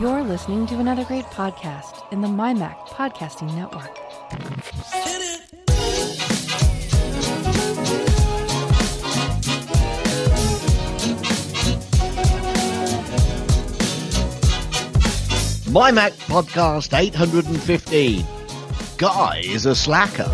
You're listening to another great podcast in the MyMac Podcasting Network. MyMac Podcast 815. Guy is a slacker.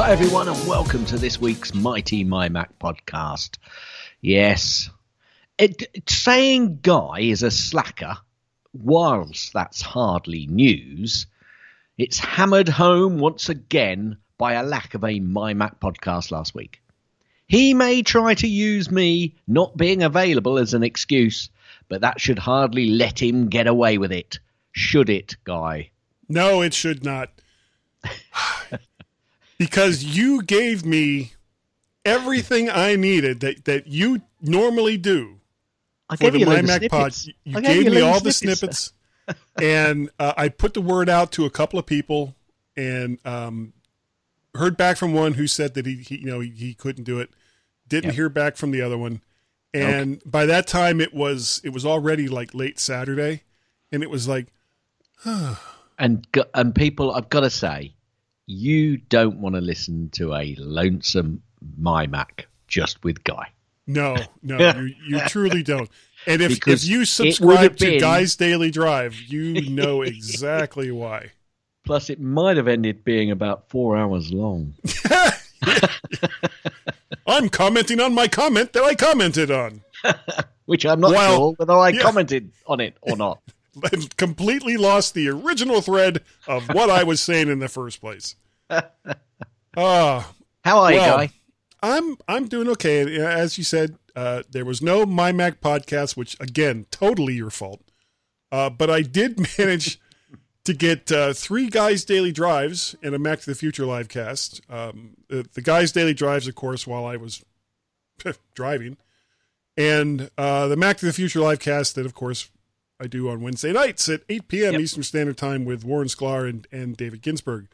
Hi everyone and welcome to this week's Mighty MyMac Podcast. Yes, saying Guy is a slacker, whilst that's hardly news, it's hammered home once again by a lack of a MyMac podcast last week. He may try to use me not being available as an excuse, but that should hardly let him get away with it. Should it, Guy? No, it should not. Because you gave me everything I needed that you normally do for the MyMac pod. You gave me all the snippets, and I put the word out to a couple of people, and heard back from one who said that he couldn't do it. Didn't hear back from the other one. And by that time it was already like late Saturday, and it was like, and people, I've got to say, you don't want to listen to a lonesome MyMac just with Guy. No, you truly don't. And if you subscribe to Guy's Daily Drive, you know exactly why. Plus, it might have ended being about 4 hours long. I'm commenting on my comment that I commented on. Which I'm not sure whether I commented on it or not. I've completely lost the original thread of what I was saying in the first place. How are you, Guy? I'm doing okay. As you said, there was no MyMac podcast, which, again, totally your fault. But I did manage... to get three Guy's Daily Drives and a Mac to the Future live cast. The Guy's Daily Drives, of course, while I was driving. And the Mac to the Future live cast that, of course, I do on Wednesday nights at 8 p.m. Eastern Standard Time with Warren Sklar and David Ginsburg.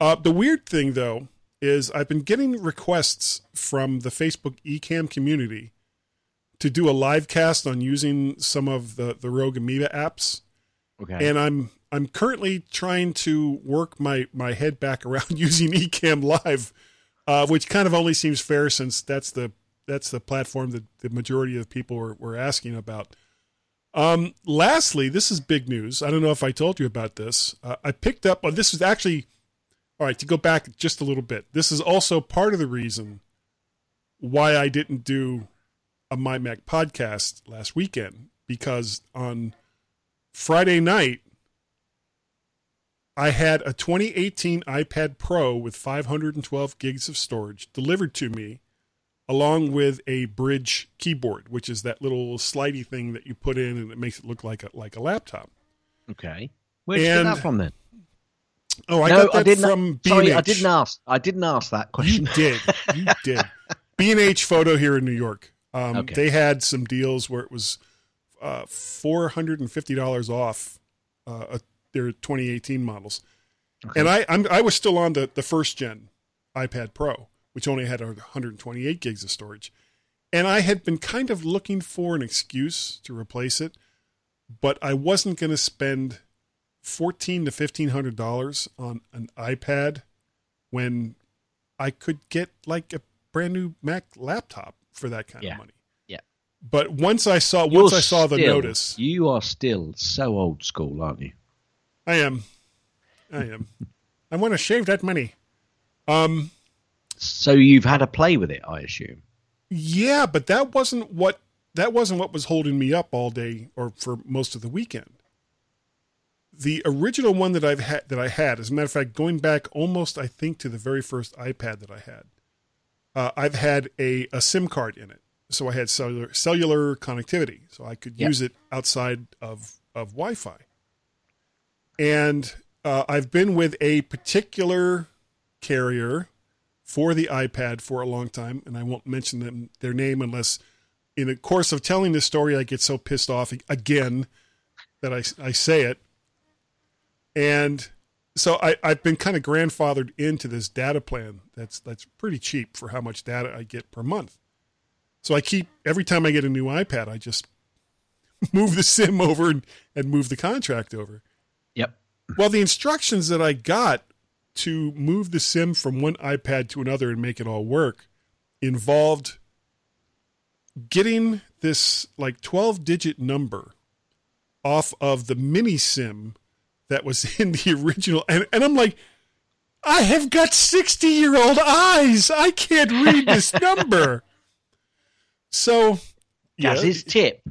The weird thing, though, is I've been getting requests from the Facebook Ecamm community to do a live cast on using some of the Rogue Amoeba apps. Okay. And I'm currently trying to work my head back around using Ecamm Live, which kind of only seems fair since that's the platform that the majority of people were asking about. Lastly, this is big news. I don't know if I told you about this. I picked up, this is actually, all right, to go back just a little bit. This is also part of the reason why I didn't do a MyMac podcast last weekend, because on Friday night, I had a 2018 iPad Pro with 512 gigs of storage delivered to me along with a bridge keyboard, which is that little slidey thing that you put in and it makes it look like a laptop. Okay. Where'd you get that from then? Oh, I got that from B&H. Sorry, I didn't ask that question. You did. B&H Photo here in New York. They had some deals where it was $450 off their 2018 models. Okay. And I was still on the first gen iPad Pro, which only had 128 gigs of storage. And I had been kind of looking for an excuse to replace it, but I wasn't going to spend $1,400 to $1,500 on an iPad when I could get like a brand new Mac laptop for that kind of money. But once I saw the notice, you are still so old school, aren't you? I am. I want to shave that money. So you've had a play with it, I assume. Yeah, but that wasn't what was holding me up all day or for most of the weekend. The original one that I had, as a matter of fact, going back almost, I think, to the very first iPad that I had, I've had a SIM card in it. So I had cellular connectivity, so I could use it outside of Wi-Fi. And I've been with a particular carrier for the iPad for a long time, and I won't mention their name unless, in the course of telling this story, I get so pissed off again that I say it. And So I've been kind of grandfathered into this data plan that's pretty cheap for how much data I get per month. So I keep, every time I get a new iPad, I just move the SIM over and move the contract over. Yep. Well, the instructions that I got to move the SIM from one iPad to another and make it all work involved getting this like 12-digit number off of the mini SIM that was in the original. And I'm like, I have got 60-year-old eyes. I can't read this number. So Gaz's tip.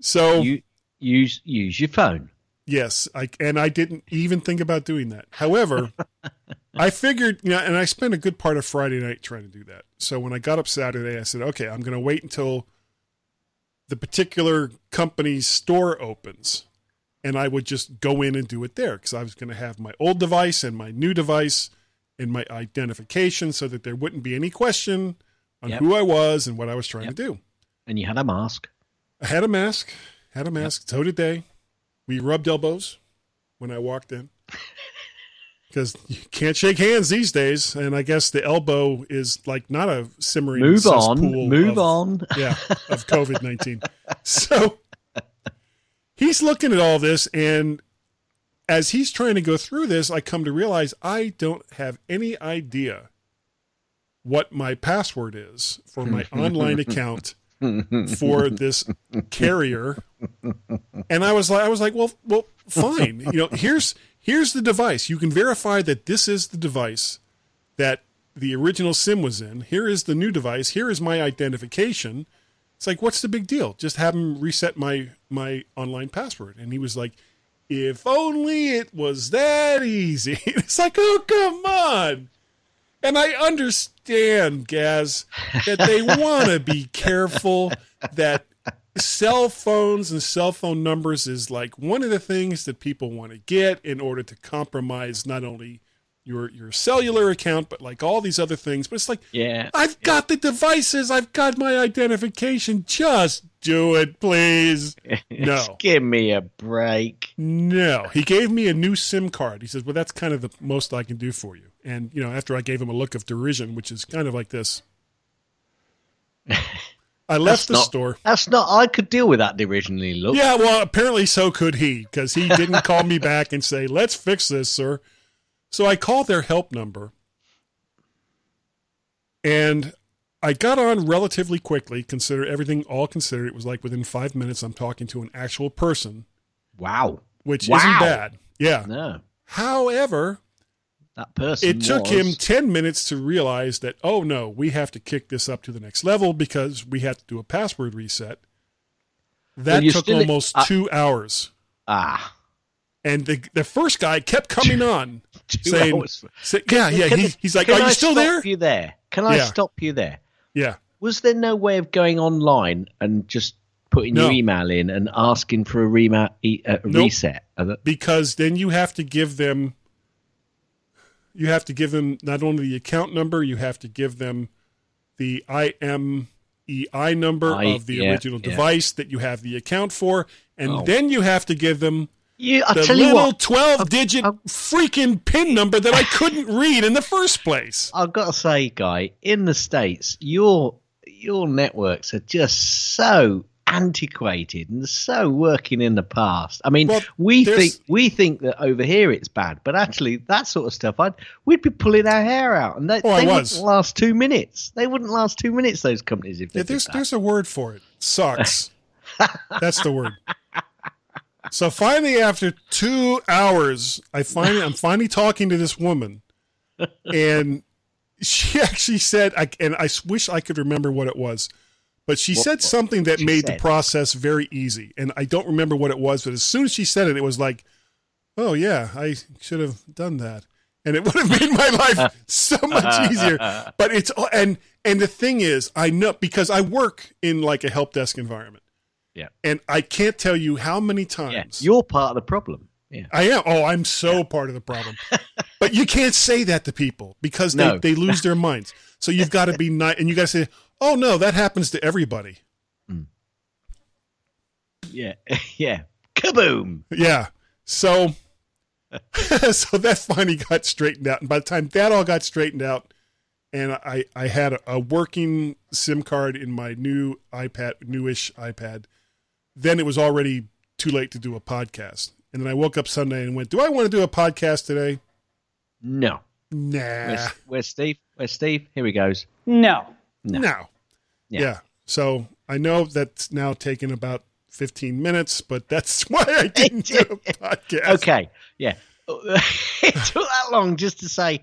So you use your phone. Yes. I didn't even think about doing that. However, I figured, and I spent a good part of Friday night trying to do that. So when I got up Saturday, I said, okay, I'm going to wait until the particular company's store opens. And I would just go in and do it there because I was going to have my old device and my new device and my identification so that there wouldn't be any question on who I was and what I was trying to do. And you had a mask. I had a mask. So did they. We rubbed elbows when I walked in because you can't shake hands these days. And I guess the elbow is like not a simmering cesspool of COVID-19. So he's looking at all this, and as he's trying to go through this, I come to realize I don't have any idea what my password is for my online account for this carrier. And I was like, well, fine. Here's the device. You can verify that this is the device that the original SIM was in. Here is the new device. Here is my identification. It's like, what's the big deal? Just have him reset my online password. And he was like, if only it was that easy. It's like, oh, come on. And I understand, Gaz, that they want to be careful, that cell phones and cell phone numbers is like one of the things that people want to get in order to compromise not only your cellular account, but like all these other things. But it's like, I've got the devices. I've got my identification. Just do it, please. No. Give me a break. No. He gave me a new SIM card. He says, well, that's kind of the most I can do for you. And, after I gave him a look of derision, which is kind of like this. I left the store. I could deal with that derisionally look. Yeah, well, apparently so could he, because he didn't call me back and say, let's fix this, sir. So I called their help number, and I got on relatively quickly. All considered, it was like within 5 minutes, I'm talking to an actual person. Wow. Which isn't bad. Yeah. No. However, that person took him 10 minutes to realize that, oh no, we have to kick this up to the next level because we had to do a password reset. That took almost 2 hours. Ah. And the first guy kept coming on saying, he's like, are you still there? Can I stop you there? Yeah. Was there no way of going online and just putting your email in and asking for a reset? Because then you have to give them, not only the account number, you have to give them the IMEI number of the original device that you have the account for. And then you have to give them the 12-digit freaking PIN number that I couldn't read in the first place. I've got to say, Guy, in the States, your networks are just so antiquated and so working in the past. I mean, we think that over here it's bad, but actually that sort of stuff, we'd be pulling our hair out, and they wouldn't last 2 minutes. Those companies. If there's a word for it. Sucks. That's the word. So finally, after 2 hours, I'm finally talking to this woman, and she actually said, and I wish I could remember what it was, but she said something that made the process very easy. And I don't remember what it was, but as soon as she said it, it was like, oh yeah, I should have done that. And it would have made my life so much easier. But it's, and the thing is, I know, because I work in like a help desk environment. Yeah. And I can't tell you how many times. Yeah. You're part of the problem. Yeah. I am. Oh, I'm part of the problem. But you can't say that to people because they lose their minds. So you've got to be nice. And you got to say, oh, no, that happens to everybody. Mm. Yeah. Kaboom. Yeah. So So that finally got straightened out. And by the time that all got straightened out, and I had a working SIM card in my new iPad, newish iPad, then it was already too late to do a podcast. And then I woke up Sunday and went, do I want to do a podcast today? No. Nah. Where's Steve? Here he goes. No. Yeah. So I know that's now taken about 15 minutes, but that's why I didn't do a podcast. Okay. Yeah. It took that long just to say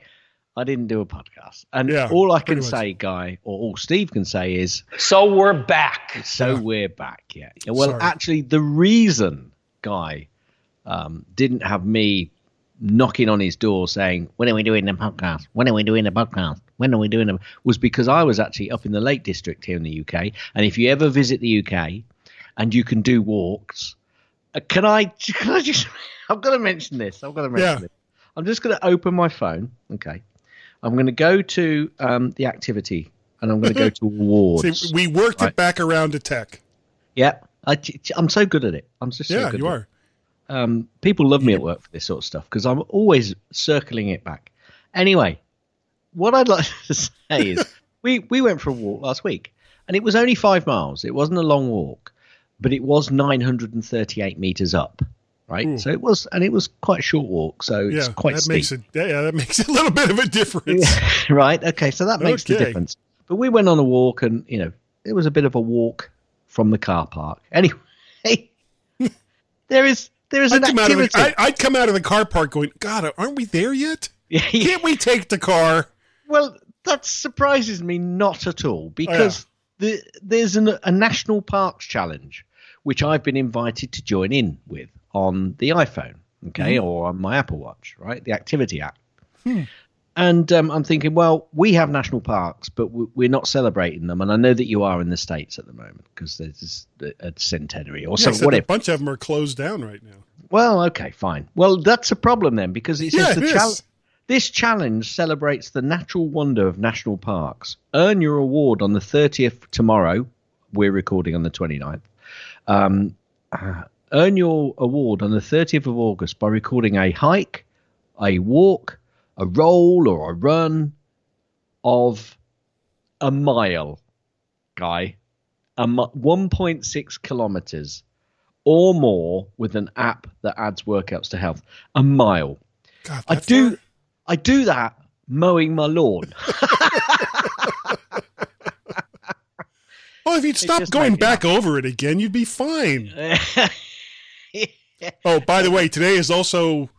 I didn't do a podcast. And all I can say, Guy, or all Steve can say is, so we're back. Yeah. Well, actually, the reason Guy didn't have me knocking on his door saying, when are we doing the podcast? Was because I was actually up in the Lake District here in the UK. And if you ever visit the UK and you can do walks, I've got to mention this. I'm just going to open my phone. Okay. I'm going to go to the activity and I'm going to go to awards. See, we worked it back around to tech. Yeah. I'm so good at it. I'm just so good at it. Yeah, you are. People love me at work for this sort of stuff because I'm always circling it back. Anyway, what I'd like to say is we went for a walk last week and it was only 5 miles. It wasn't a long walk, but it was 938 meters up, right? Ooh. So it was, and it was quite a short walk. So it's quite steep. That makes a little bit of a difference. Yeah, right. Okay. So that makes the difference. But we went on a walk and, you know, it was a bit of a walk from the car park. Anyway, There is an activity. I'd come out of the car park going, God, aren't we there yet? Can't we take the car? Well, that surprises me not at all because there's a National Parks Challenge, which I've been invited to join in with on the iPhone, or on my Apple Watch, right? The Activity app. And I'm thinking, well, we have national parks, but we're not celebrating them. And I know that you are in the States at the moment because there's a centenary or something. Whatever. A bunch of them are closed down right now. Well, okay, fine. Well, that's a problem then because it says this challenge celebrates the natural wonder of national parks. Earn your award on the 30th tomorrow. We're recording on the 29th. Earn your award on the 30th of August by recording a hike, a walk, a roll or a run of a mile, Guy, 1.6 kilometers or more with an app that adds workouts to health. A mile. God, I do that mowing my lawn. Well, if you'd stop going back over it again, you'd be fine. Oh, by the way, today is also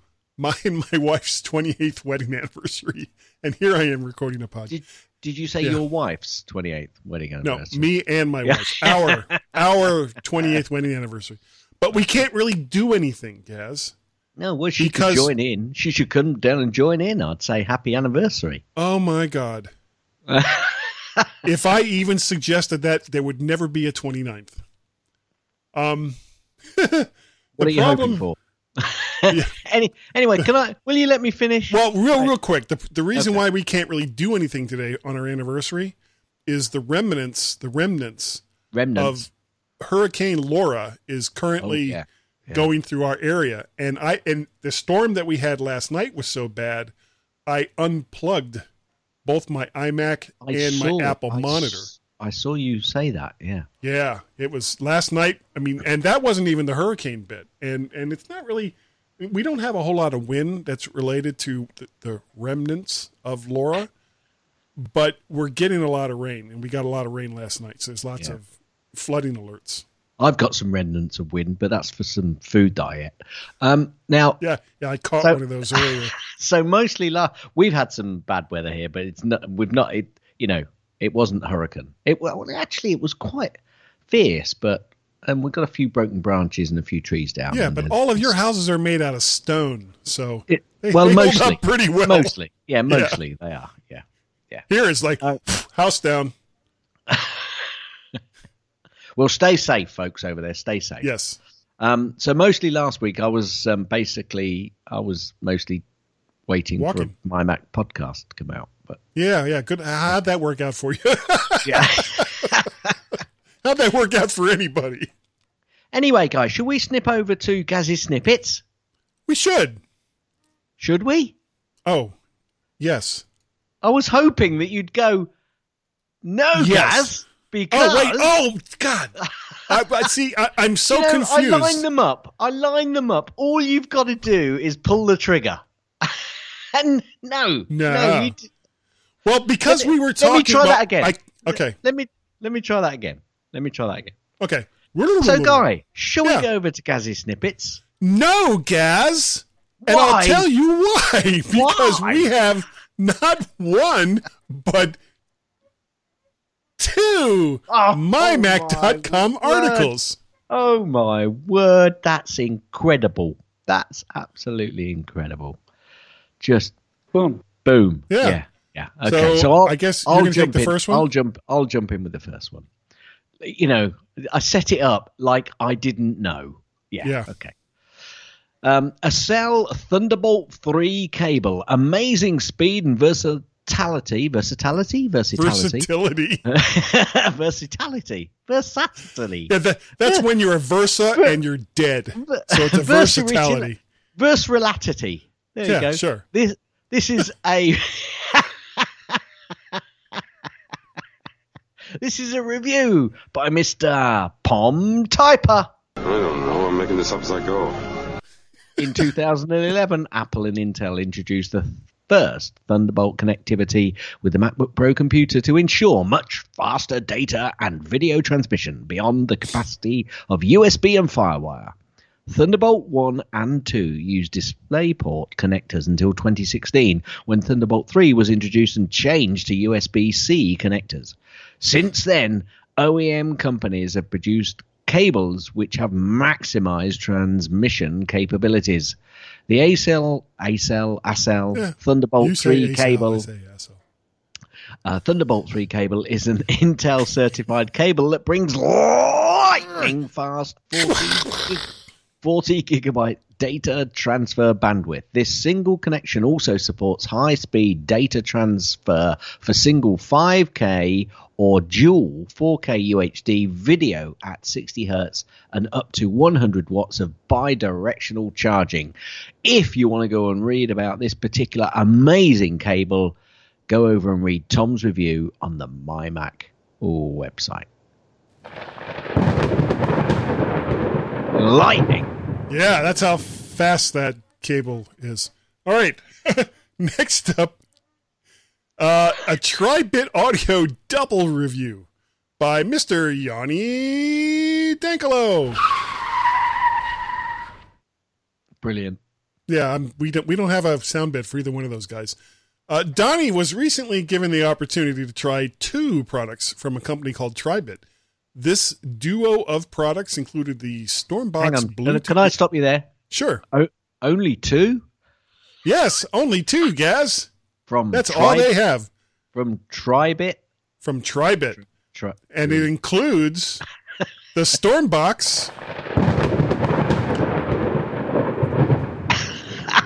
my and my wife's 28th wedding anniversary, and here I am recording a podcast. Did you say your wife's 28th wedding anniversary? No, me and my wife's our 28th wedding anniversary. But we can't really do anything, Gaz. No, well, she could join in. She should come down and join in. I'd say happy anniversary. Oh my God! If I even suggested that, there would never be a 29th. What are you hoping for? Yeah. Anyway, will you let me finish? Well, real quick, the reason why we can't really do anything today on our anniversary is the remnants of Hurricane Laura is currently going through our area. And the storm that we had last night was so bad, I unplugged both my iMac and my Apple monitor. I saw you say that, yeah. Yeah, it was last night. I mean, and that wasn't even the hurricane bit. And it's not really, we don't have a whole lot of wind that's related to the remnants of Laura, but we're getting a lot of rain, and we got a lot of rain last night. So there's lots of flooding alerts. I've got some remnants of wind, but that's for some food diet. I caught one of those earlier. So mostly, we've had some bad weather here, but it's not. It wasn't a hurricane. It was quite fierce, but we've got a few broken branches and a few trees down. Yeah, but all of your houses are made out of stone, so they mostly hold up pretty well. Mostly they are. Yeah. Here is like house down. Well, stay safe, folks over there. Stay safe. Yes. So mostly last week, I was mostly waiting for my Mac podcast to come out. But yeah, good. How'd that work out for you? Yeah. How'd that work out for anybody? Anyway, guys, should we snip over to Gaz's Snippets? We should. Should we? Oh, yes. I was hoping that you'd go, no, yes. Gaz, because... Oh, wait. Oh, God. I'm so confused. I line them up. All you've got to do is pull the trigger. And no. Well, because we were talking... Let me try that again. Okay. So, Guy, shall we go over to Gazzy Snippets? No, Gaz. Why? And I'll tell you why. Because we have not one, but two MyMac.com articles. Oh, my word. That's incredible. That's absolutely incredible. Just boom. Yeah. Okay. So I guess you're going to take the first one? I'll jump in with the first one. You know, I set it up like I didn't know. Yeah. Okay. Accell Thunderbolt 3 cable. Amazing speed and versatility. Yeah, that's when you're a Versa and you're dead. So it's a versatility. Versatility. There you go. Sure. This is a... This is a review by Mr. Pom Typer. I don't know. I'm making this up as I go. In 2011, Apple and Intel introduced the first Thunderbolt connectivity with the MacBook Pro computer to ensure much faster data and video transmission beyond the capacity of USB and FireWire. Thunderbolt 1 and 2 used DisplayPort connectors until 2016, when Thunderbolt 3 was introduced and changed to USB-C connectors. Since then, OEM companies have produced cables which have maximized transmission capabilities. The Accell Thunderbolt 3 cable... Thunderbolt 3 cable is an Intel-certified cable that brings lightning-fast 40 gigabyte data transfer bandwidth. This single connection also supports high-speed data transfer for single 5K or dual 4K UHD video at 60 Hz and up to 100 watts of bidirectional charging. If you want to go and read about this particular amazing cable, go over and read Tom's review on the MyMac website. Lightning. Yeah, that's how fast that cable is. All right. Next up, a TriBit audio double review by Mr. Yanni Dankalo. Brilliant. Yeah, we don't have a sound bed for either one of those guys. Donnie was recently given the opportunity to try two products from a company called TriBit. This duo of products included the Stormbox. Hang on. Bluetooth. Can I stop you there? Sure. Only two? Yes, only two, Gaz. All they have. From TriBit? From TriBit. And it includes the Stormbox,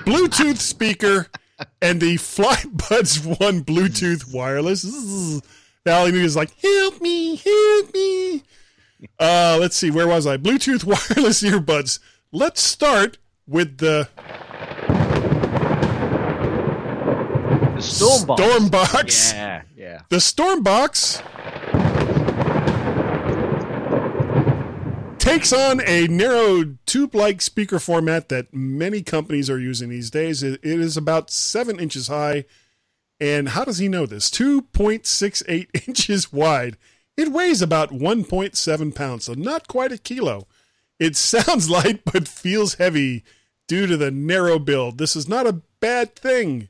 Bluetooth speaker, and the FlyBuds 1 Bluetooth wireless. Now all you need is like, help me. Let's see, where was I? Bluetooth wireless earbuds. Let's start with the Stormbox. Yeah. The Stormbox takes on a narrow tube-like speaker format that many companies are using these days. It is about 7 inches high. And how does he know this? 2.68 inches wide. It weighs about 1.7 pounds, so not quite a kilo. It sounds light, but feels heavy due to the narrow build. This is not a bad thing.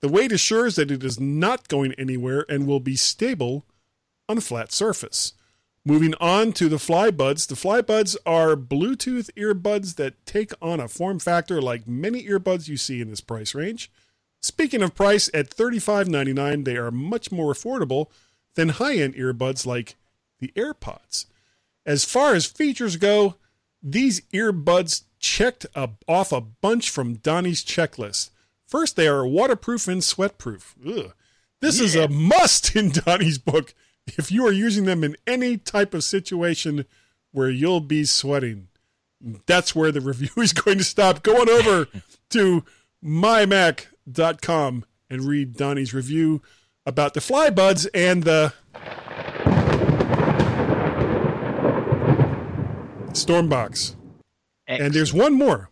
The weight assures that it is not going anywhere and will be stable on a flat surface. Moving on to the FlyBuds. The FlyBuds are Bluetooth earbuds that take on a form factor like many earbuds you see in this price range. Speaking of price, at $35.99, they are much more affordable than high-end earbuds like the AirPods. As far as features go, these earbuds checked off a bunch from Donnie's checklist. First, they are waterproof and sweatproof. Ugh. This is a must in Donnie's book if you are using them in any type of situation where you'll be sweating. That's where the review is going to stop. Go on over to... mymac.com and read Donnie's review about the FlyBuds and the Stormbox. Excellent. And there's one more.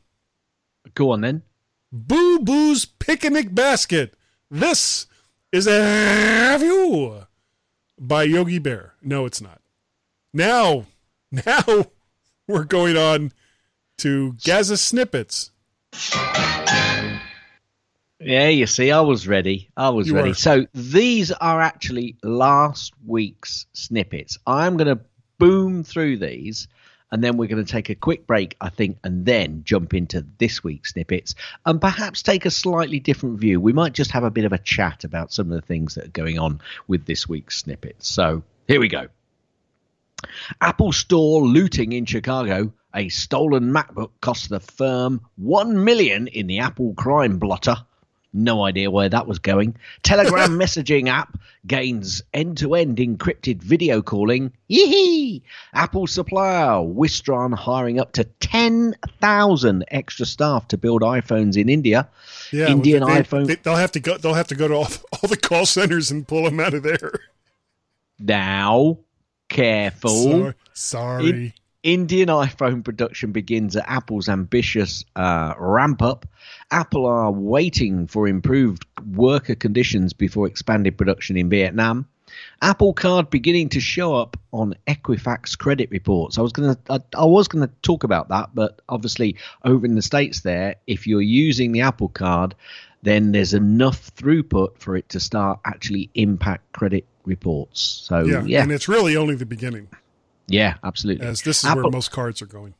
Go on then. Boo Boo's Picnic Basket. This is a review by Yogi Bear. No, it's not. Now we're going on to Gaza Snippets. Yeah, you see, I was ready. Were. So these are actually last week's snippets. I'm going to boom through these, and then we're going to take a quick break, I think, and then jump into this week's snippets and perhaps take a slightly different view. We might just have a bit of a chat about some of the things that are going on with this week's snippets. So here we go. Apple Store looting in Chicago. A stolen MacBook cost the firm $1 million in the Apple crime blotter. No idea where that was going. Telegram messaging app gains end-to-end encrypted video calling. Yee-hee! Apple supplier Wistron hiring up to 10,000 extra staff to build iPhones in India. Yeah, Indian iPhone. They'll have to go to all the call centers and pull them out of there. Now, careful. Sorry. Indian iPhone production begins at Apple's ambitious ramp-up. Apple are waiting for improved worker conditions before expanded production in Vietnam. Apple Card beginning to show up on Equifax credit reports. I was going to talk about that, but obviously over in the States there, if you're using the Apple Card, then there's enough throughput for it to start actually impact credit reports. So yeah. And it's really only the beginning. Yeah, absolutely. As this is Apple, where most cards are going.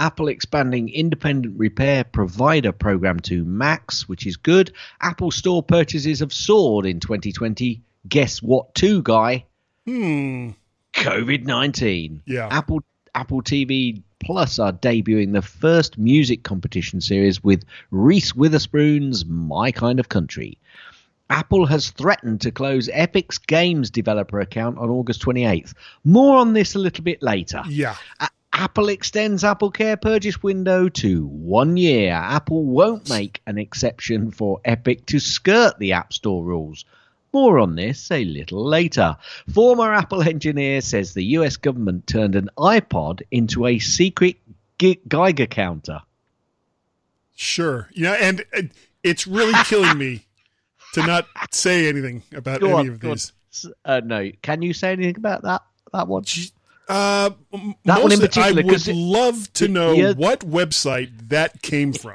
Apple expanding independent repair provider program to Macs, which is good. Apple Store purchases have soared in 2020. Guess what too, Guy? COVID-19. Yeah. Apple TV Plus are debuting the first music competition series with Reese Witherspoon's My Kind of Country. Apple has threatened to close Epic Games developer account on August 28th. More on this a little bit later. Yeah. Apple extends AppleCare purchase window to 1 year. Apple won't make an exception for Epic to skirt the App Store rules. More on this a little later. Former Apple engineer says the US government turned an iPod into a secret Geiger counter. Sure. Yeah, and it's really killing me. To not say anything about any of these. No, can you say anything about that one? That one in particular. I would love to know what website that came from,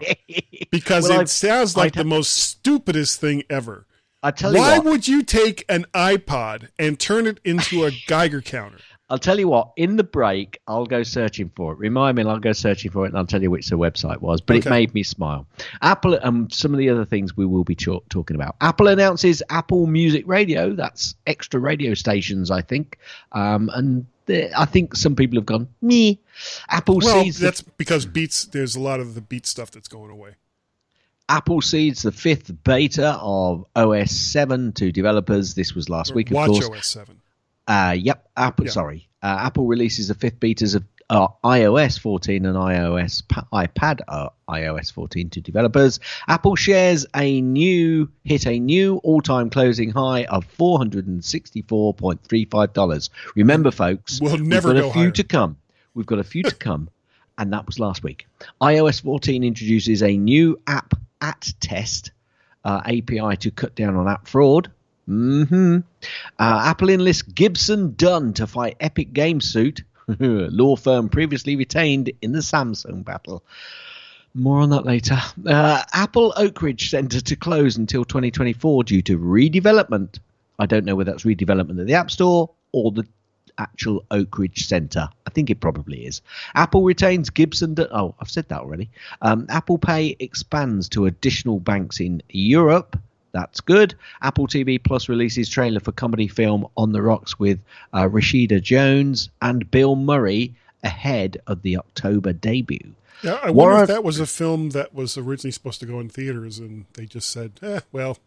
because it sounds like the most stupidest thing ever. I tell you, why would you take an iPod and turn it into a Geiger counter? I'll tell you what. In the break, I'll go searching for it. Remind me, and I'll go searching for it, and I'll tell you which the website was. But okay. It made me smile. Apple and some of the other things we will be talking about. Apple announces Apple Music Radio. That's extra radio stations, I think. I think some people have gone meh. Apple sees that's because Beats. There's a lot of the Beats stuff that's going away. Apple seeds the fifth beta of OS 7 to developers. This was last week, of course. Watch OS 7. Apple releases the fifth betas of iOS 14 and iPad iOS 14 to developers. Apple shares hit a new all-time closing high of $464.35. Remember, folks, we'll never we've got a few higher. To come. We've got a few to come, and that was last week. iOS 14 introduces a new app at test API to cut down on app fraud. Apple enlists Gibson Dunn to fight Epic Games suit. Law firm previously retained in the Samsung battle. More on that later. Apple Oak Ridge Center to close until 2024 due to redevelopment. I don't know whether that's redevelopment of the App Store or the actual Oak Ridge Center. I think it probably is. Apple retains Gibson Dunn. Oh, I've said that already. Apple Pay expands to additional banks in Europe. That's good. Apple TV Plus releases trailer for comedy film On the Rocks with Rashida Jones and Bill Murray ahead of the October debut. Yeah, I wonder if that was a film that was originally supposed to go in theaters and they just said, that's not.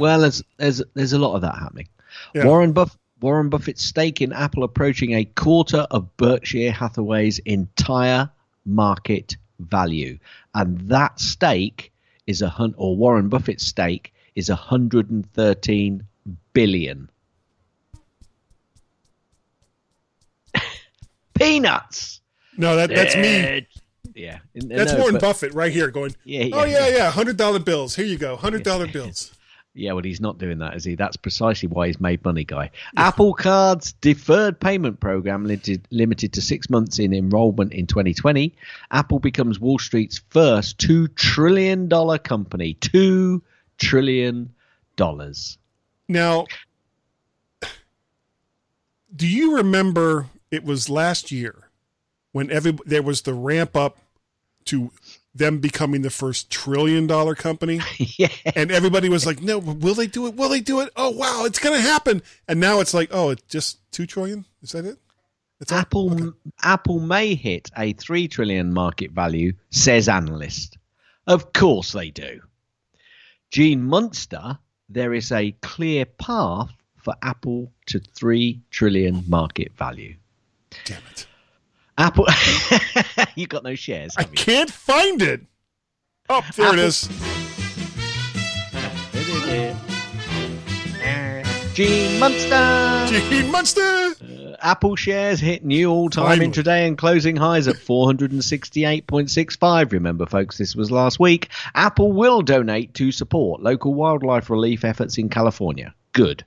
Well, there's a lot of that happening. Yeah. Warren Buffett's stake in Apple approaching a quarter of Berkshire Hathaway's entire market value, and that stake is or Warren Buffett's stake is $113 billion. Peanuts. No, that's me. Yeah, that's Warren Buffett right here going, yeah, $100 bills. Here you go, $100 bills. Yeah, well, he's not doing that, is he? That's precisely why he's made money, guy. Yeah. Apple Card's deferred payment program limited to 6 months in enrollment in 2020. Apple becomes Wall Street's first $2 trillion company. $2 trillion. Now, do you remember it was last year when there was the ramp up to them becoming the first $1 trillion company? Yeah. And everybody was like, no, will they do it? Will they do it? Oh, wow, it's going to happen. And now it's like, oh, it's just 2 trillion. Is that it? It's Apple. Okay. Apple may hit a 3 trillion market value, says analyst. Of course they do. Gene Munster, there is a clear path for Apple to 3 trillion market value. Damn it. Apple, you got no shares. I can't find it. Oh, there Apple. It is. Gene Munster. Gene Munster. Apple shares hit new all-time intraday and closing highs at 468.65. Remember, folks, this was last week. Apple will donate to support local wildlife relief efforts in California. Good.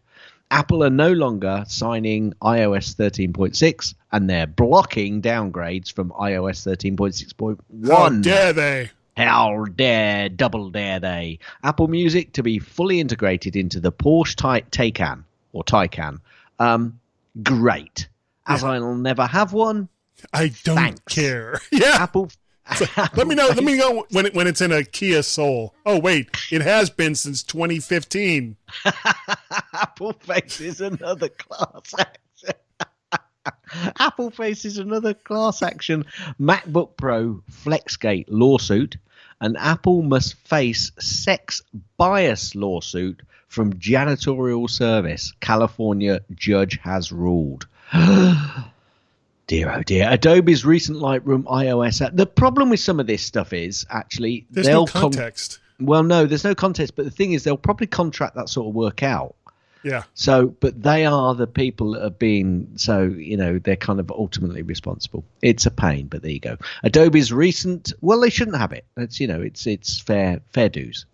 Apple are no longer signing iOS 13.6, and they're blocking downgrades from iOS 13.6.1. How dare they? How dare, double dare they. Apple Music to be fully integrated into the Porsche Taycan, or Taycan. Great. As I'll never have one, I don't care. Yeah. Apple... Let me know when it's in a Kia Soul. Oh, wait. It has been since 2015. Apple Face is another class action. Apple Face is another class action MacBook Pro FlexGate lawsuit. And Apple must face sex bias lawsuit from janitorial service. California judge has ruled. Dear, oh dear. Adobe's recent Lightroom iOS app. The problem with some of this stuff is actually... There's no context. There's no context. But the thing is, they'll probably contract that sort of work out. Yeah. So, but they are the people that have been... So, they're kind of ultimately responsible. It's a pain, but there you go. Adobe's recent... Well, they shouldn't have it. It's, it's fair dues.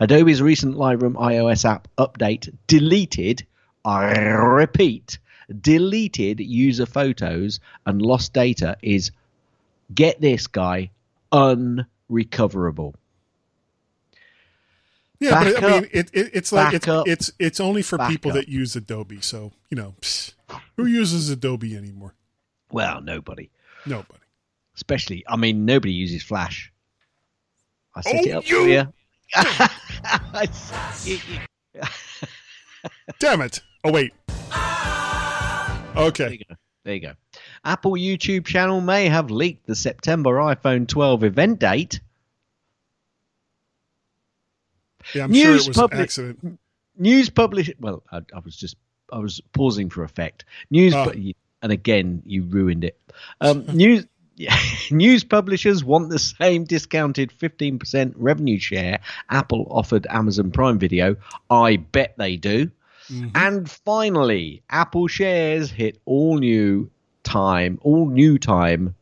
Adobe's recent Lightroom iOS app update deleted, I repeat... deleted user photos and lost data is, get this guy, unrecoverable. Yeah, back but I mean, it's like it's only for people that use Adobe. So who uses Adobe anymore? Well, nobody. Especially, nobody uses Flash. I set it up here. Damn it! Oh wait. Okay. There you go. Apple YouTube channel may have leaked the September iPhone 12 event date. Yeah, I'm sure it was an accident. News published. Well, I was pausing for effect. And again, you ruined it. News publishers want the same discounted 15% revenue share Apple offered Amazon Prime Video. I bet they do. Mm-hmm. And finally, Apple shares hit all-time high. There's time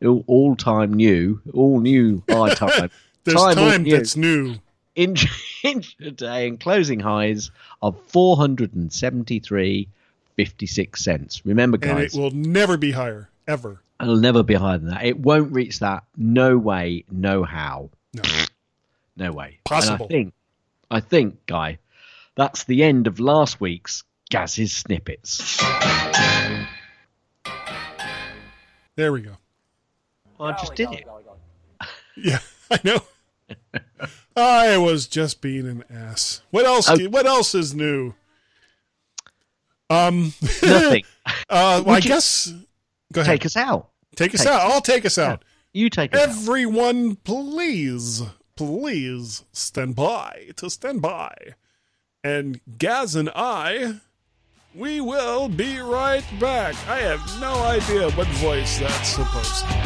that's new. Intraday and closing highs of 473.56. Remember, guys, and it will never be higher ever. It'll never be higher than that. It won't reach that. No way. No how. No. No way. Possible. And I think, Guy. That's the end of last week's Gaz's Snippets. There we go. Well, I just did it. Yeah, I know. I was just being an ass. What else? Okay. What else is new? Nothing. I guess. Go ahead. Take us out. I'll take us out. Yeah, you take us out. Everyone, please stand by. And Gaz and I, we will be right back. I have no idea what voice that's supposed to be.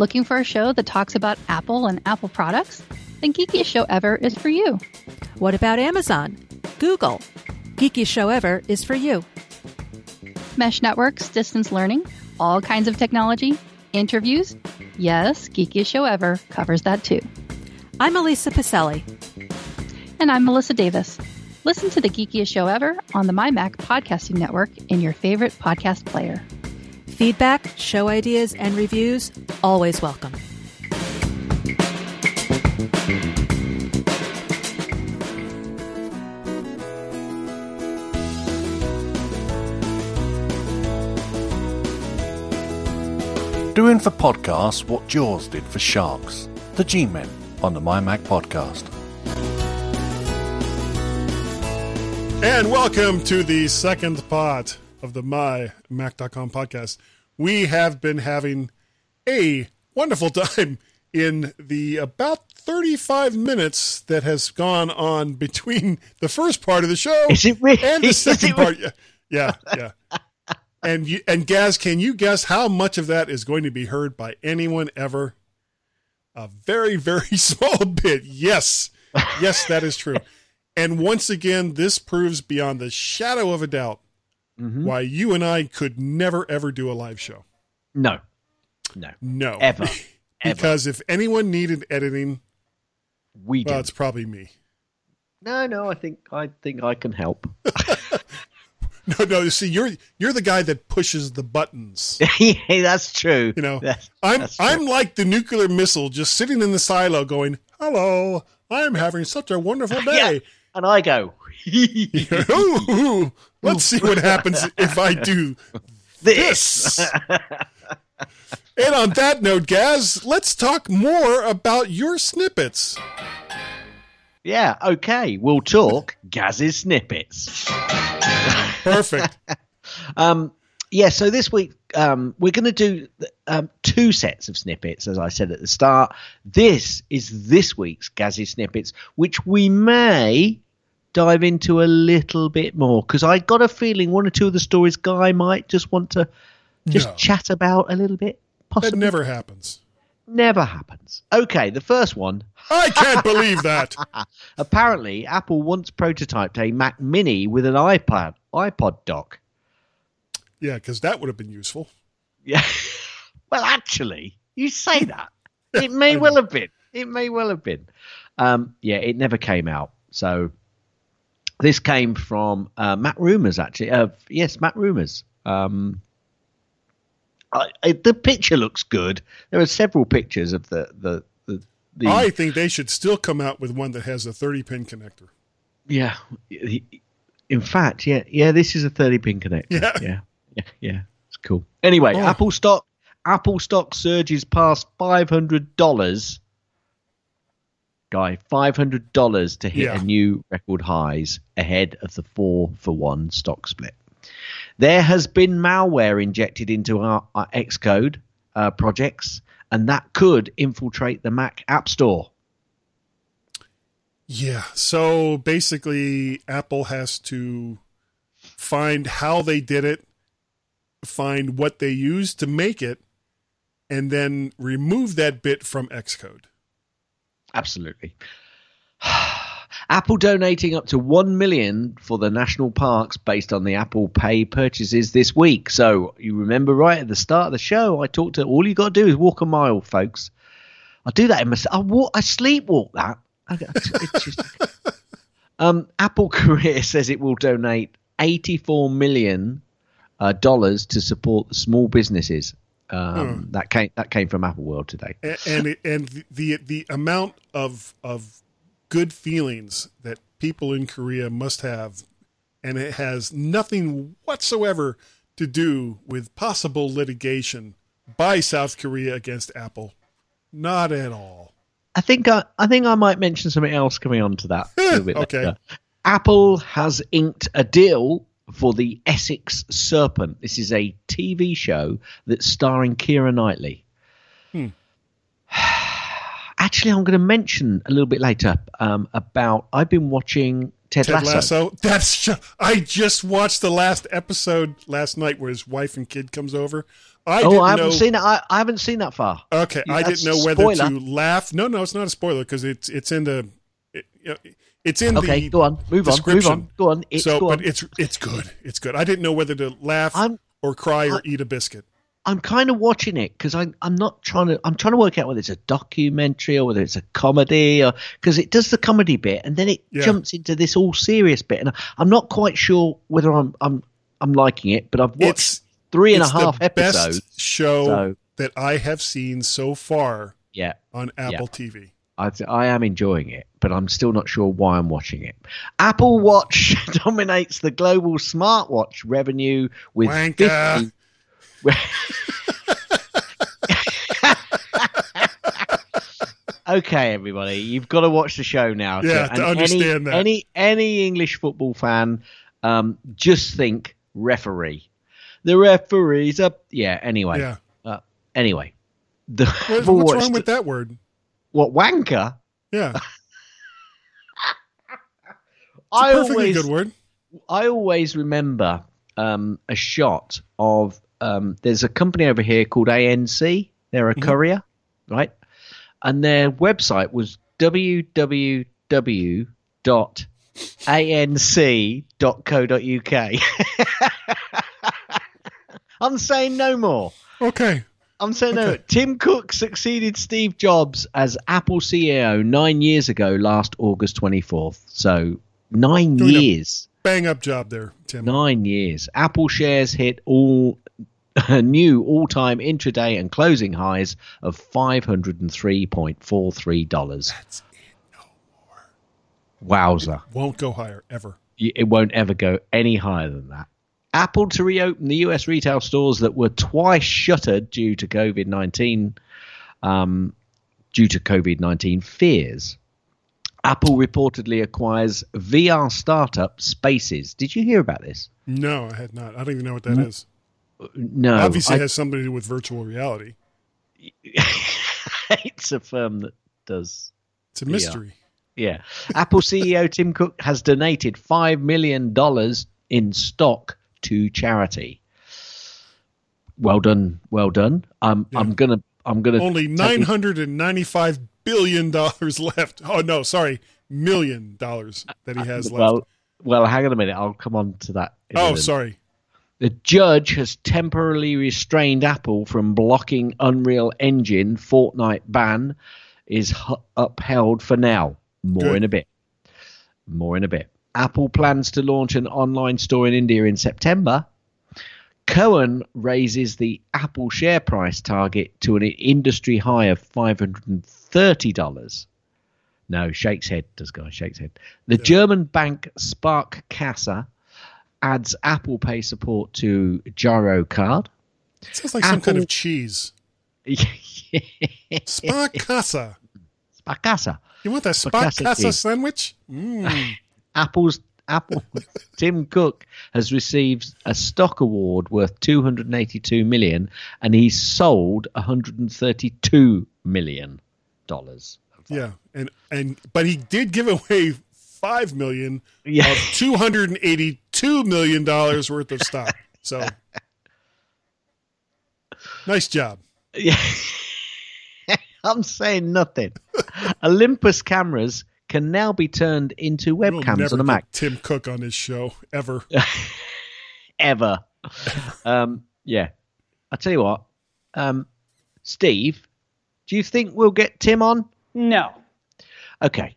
Looking for a show that talks about Apple and Apple products? Then Geekiest Show Ever is for you. What about Amazon? Google? Geekiest Show Ever is for you. Mesh networks, distance learning, all kinds of technology, interviews. Yes, Geekiest Show Ever covers that too. I'm Elisa Pacelli. And I'm Melissa Davis. Listen to the Geekiest Show Ever on the MyMac Podcasting Network in your favorite podcast player. Feedback, show ideas, and reviews, always welcome. Doing for podcasts what Jaws did for sharks. The G-Men on the MyMac Podcast. And welcome to the second part of the MyMac.com podcast. We have been having a wonderful time in the about 35 minutes that has gone on between the first part of the show and the second part. Yeah. And Gaz, can you guess how much of that is going to be heard by anyone ever? A very, very small bit. Yes, that is true. And once again, this proves beyond the shadow of a doubt why you and I could never, ever do a live show. No. Ever. Because if anyone needed editing, we do. It's probably me. No, I think I can help. No. You see, you're the guy that pushes the buttons. Yeah, that's true. You know, I'm like the nuclear missile just sitting in the silo going, hello, I'm having such a wonderful day. Yeah. And I go, let's see what happens if I do this. And on that note, Gaz, let's talk more about your snippets. Yeah, okay. We'll talk Gaz's snippets. Perfect. So this week we're going to do two sets of snippets, as I said at the start. This is this week's Gaz's snippets, which we may dive into a little bit more because I got a feeling one or two of the stories Guy might just want to chat about a little bit. Possibly. That never happens. Okay, the first one. I can't believe that. Apparently, Apple once prototyped a Mac Mini with an iPod dock. Yeah, because that would have been useful. Yeah. Well, actually, you say that. It may well have been. It never came out. So this came from Matt Rumors, actually. Matt Rumors. The picture looks good. There are several pictures of the. I think they should still come out with one that has a 30-pin connector. Yeah. In fact, yeah, this is a 30-pin connector. Yeah. It's cool. Anyway, Apple stock surges past $500. Guy, $500 to hit a new record highs ahead of the 4-for-1 stock split. There has been malware injected into our Xcode projects, and that could infiltrate the Mac App Store. Yeah, so basically Apple has to find how they did it, find what they used to make it, and then remove that bit from Xcode. Absolutely. Apple donating up to $1 million for the national parks based on the Apple Pay purchases this week. So you remember right at the start of the show, I talked to all you got to do is walk a mile, folks. I do that in my I sleepwalk that. Apple Career says it will donate $84 million to support the small businesses. That came from Apple World today. And the amount of good feelings that people in Korea must have, and it has nothing whatsoever to do with possible litigation by South Korea against Apple. Not at all. I think I might mention something else coming on to that a little bit later. Apple has inked a deal for the Essex Serpent. This is a TV show that's starring Keira Knightley. Actually, I'm going to mention a little bit later about I've been watching Ted Lasso. That's I just watched the last episode last night where his wife and kid comes over. I haven't seen that far. Okay, yeah, I didn't know whether to laugh. No, it's not a spoiler because it's in the. Go on. Move on. Go on. It's good. It's good. I didn't know whether to laugh or cry or eat a biscuit. I'm kind of watching it because I'm trying to work out whether it's a documentary or whether it's a comedy, or because it does the comedy bit and then it jumps into this all serious bit, and I'm not quite sure whether I'm liking it. But I've watched three and a half episodes. It's the best show that I have seen so far. Yeah. On Apple TV. I am enjoying it, but I'm still not sure why I'm watching it. Apple Watch dominates the global smartwatch revenue with Wanker. 50. Okay, everybody, you've got to watch the show now. Yeah, to understand that. Any English football fan, just think referee. The referee's up. Yeah. Anyway. Yeah. Anyway. What's wrong with that word? What, wanker? Yeah. I always remember a shot of there's a company over here called ANC. They're a courier, right? And their website was www.anc.co.uk. I'm saying no more. Okay. I'm saying no. Tim Cook succeeded Steve Jobs as Apple CEO 9 years ago, last August 24th. So 9 years. Bang up job there, Tim. 9 years. Apple shares hit new all-time intraday and closing highs of $503.43. That's it, no more. Wowza. It won't go higher, ever. It won't ever go any higher than that. Apple to reopen the US retail stores that were twice shuttered due to COVID-19 fears. Apple reportedly acquires VR startup Spaces. Did you hear about this? No, I had not. I don't even know what that is. No. Obviously, it has something to do with virtual reality. It's a firm that does. It's a mystery. Yeah. Apple CEO Tim Cook has donated $5 million in stock to charity. Well done. I'm gonna. Only $995 billion left. Oh no, sorry, $1 million that he has left. Well, hang on a minute. I'll come on to that. Sorry. The judge has temporarily restrained Apple from blocking Unreal Engine. Fortnite ban is upheld for now. More in a bit. Apple plans to launch an online store in India in September. Cohen raises the Apple share price target to an industry high of $530. No, shakes head. Does Guy shakes head? The German bank Sparkasse adds Apple Pay support to Giro card. It sounds like some kind of cheese. Sparkasse. You want a Sparkasse sandwich? Mm. Apple. Tim Cook has received a stock award worth $282 million, and he sold $132 million. Yeah, but he did give away $5 million of $282 million worth of stock. So, nice job. Yeah, I'm saying nothing. Olympus cameras can now be turned into webcams on a Mac. Tim Cook on his show ever. I tell you what, Steve, do you think we'll get Tim on? No. Okay.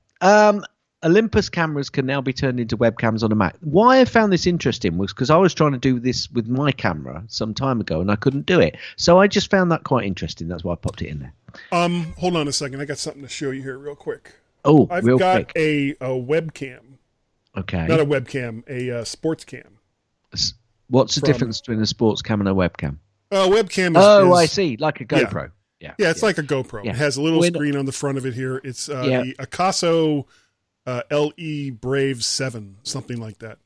Olympus cameras can now be turned into webcams on a Mac. Why I found this interesting was because I was trying to do this with my camera some time ago and I couldn't do it. So I just found that quite interesting. That's why I popped it in there. Hold on a second. I got something to show you here real quick. Oh, I've got a webcam. Okay. Not a webcam, a sports cam. What's the difference between a sports cam and a webcam? A webcam is... Oh, I see. Like a GoPro. Yeah, yeah, it's like a GoPro. Yeah. It has a little screen on the front of it here. It's the Acasso LE Brave 7, something like that.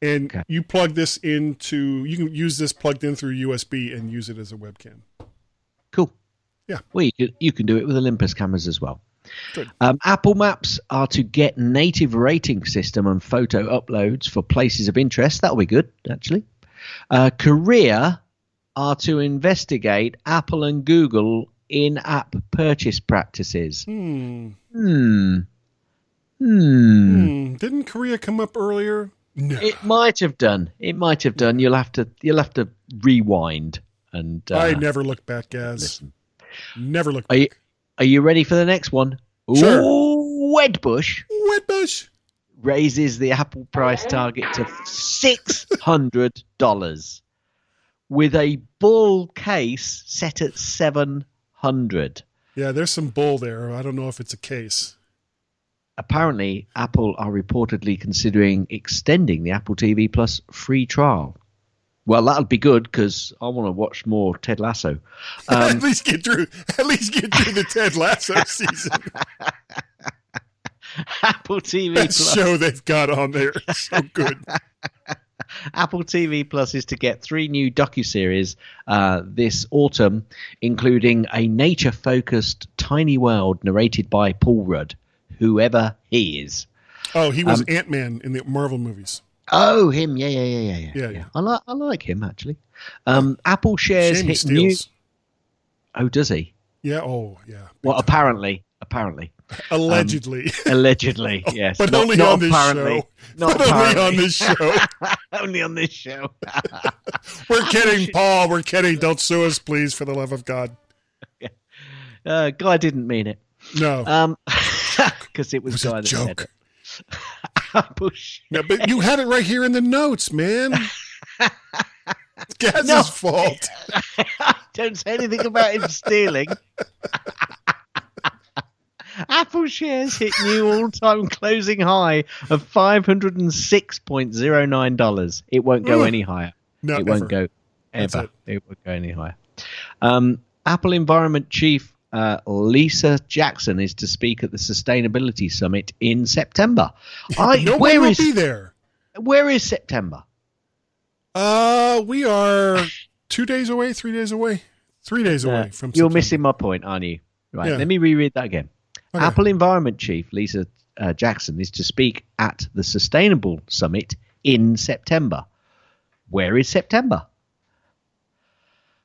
And you plug this into... You can use this plugged in through USB and use it as a webcam. Cool. Yeah. Well, you can do it with Olympus cameras as well. Apple Maps are to get native rating system and photo uploads for places of interest. That'll be good, actually. Korea are to investigate Apple and Google in-app purchase practices. Didn't Korea come up earlier? No. It might have done. It might have done. You'll have to rewind. And I never look back, guys. Listen. Never look back. Are you ready for the next one? Sure. Ooh, Wedbush. Wedbush raises the Apple price target to $600 with a bull case set at $700. Yeah, there's some bull there. I don't know if it's a case. Apparently, Apple are reportedly considering extending the Apple TV Plus free trial. Well, that'll be good because I want to watch more Ted Lasso. At least get through the Ted Lasso season. Apple TV Plus. That show they've got on there is so good. Apple TV Plus is to get 3 new docuseries this autumn, including a nature-focused Tiny World narrated by Paul Rudd, whoever he is. Oh, he was Ant-Man in the Marvel movies. Oh, him. Yeah. I like him, actually. Apple shares hit new... Oh, does he? Yeah, oh, yeah. Well, apparently. Allegedly, yes. But only on this show. Only on this show. We're kidding, Paul. We're kidding. Don't sue us, please, for the love of God. Yeah. Guy didn't mean it. No. Because it was Guy that joke. Said it. No, but you had it right here in the notes, man. It's Gaz's fault. I don't say anything about him stealing. Apple shares hit new all-time closing high of $506.09. It won't go any higher. No, it won't go ever. It won't go any higher. Apple Environment Chief Lisa Jackson is to speak at the Sustainability Summit in September. Nobody will be there. Where is September? We are 3 days away from September. You're missing my point, aren't you? Right, yeah. Let me reread that again. Okay. Apple Environment Chief Lisa Jackson is to speak at the Sustainable Summit in September. Where is September?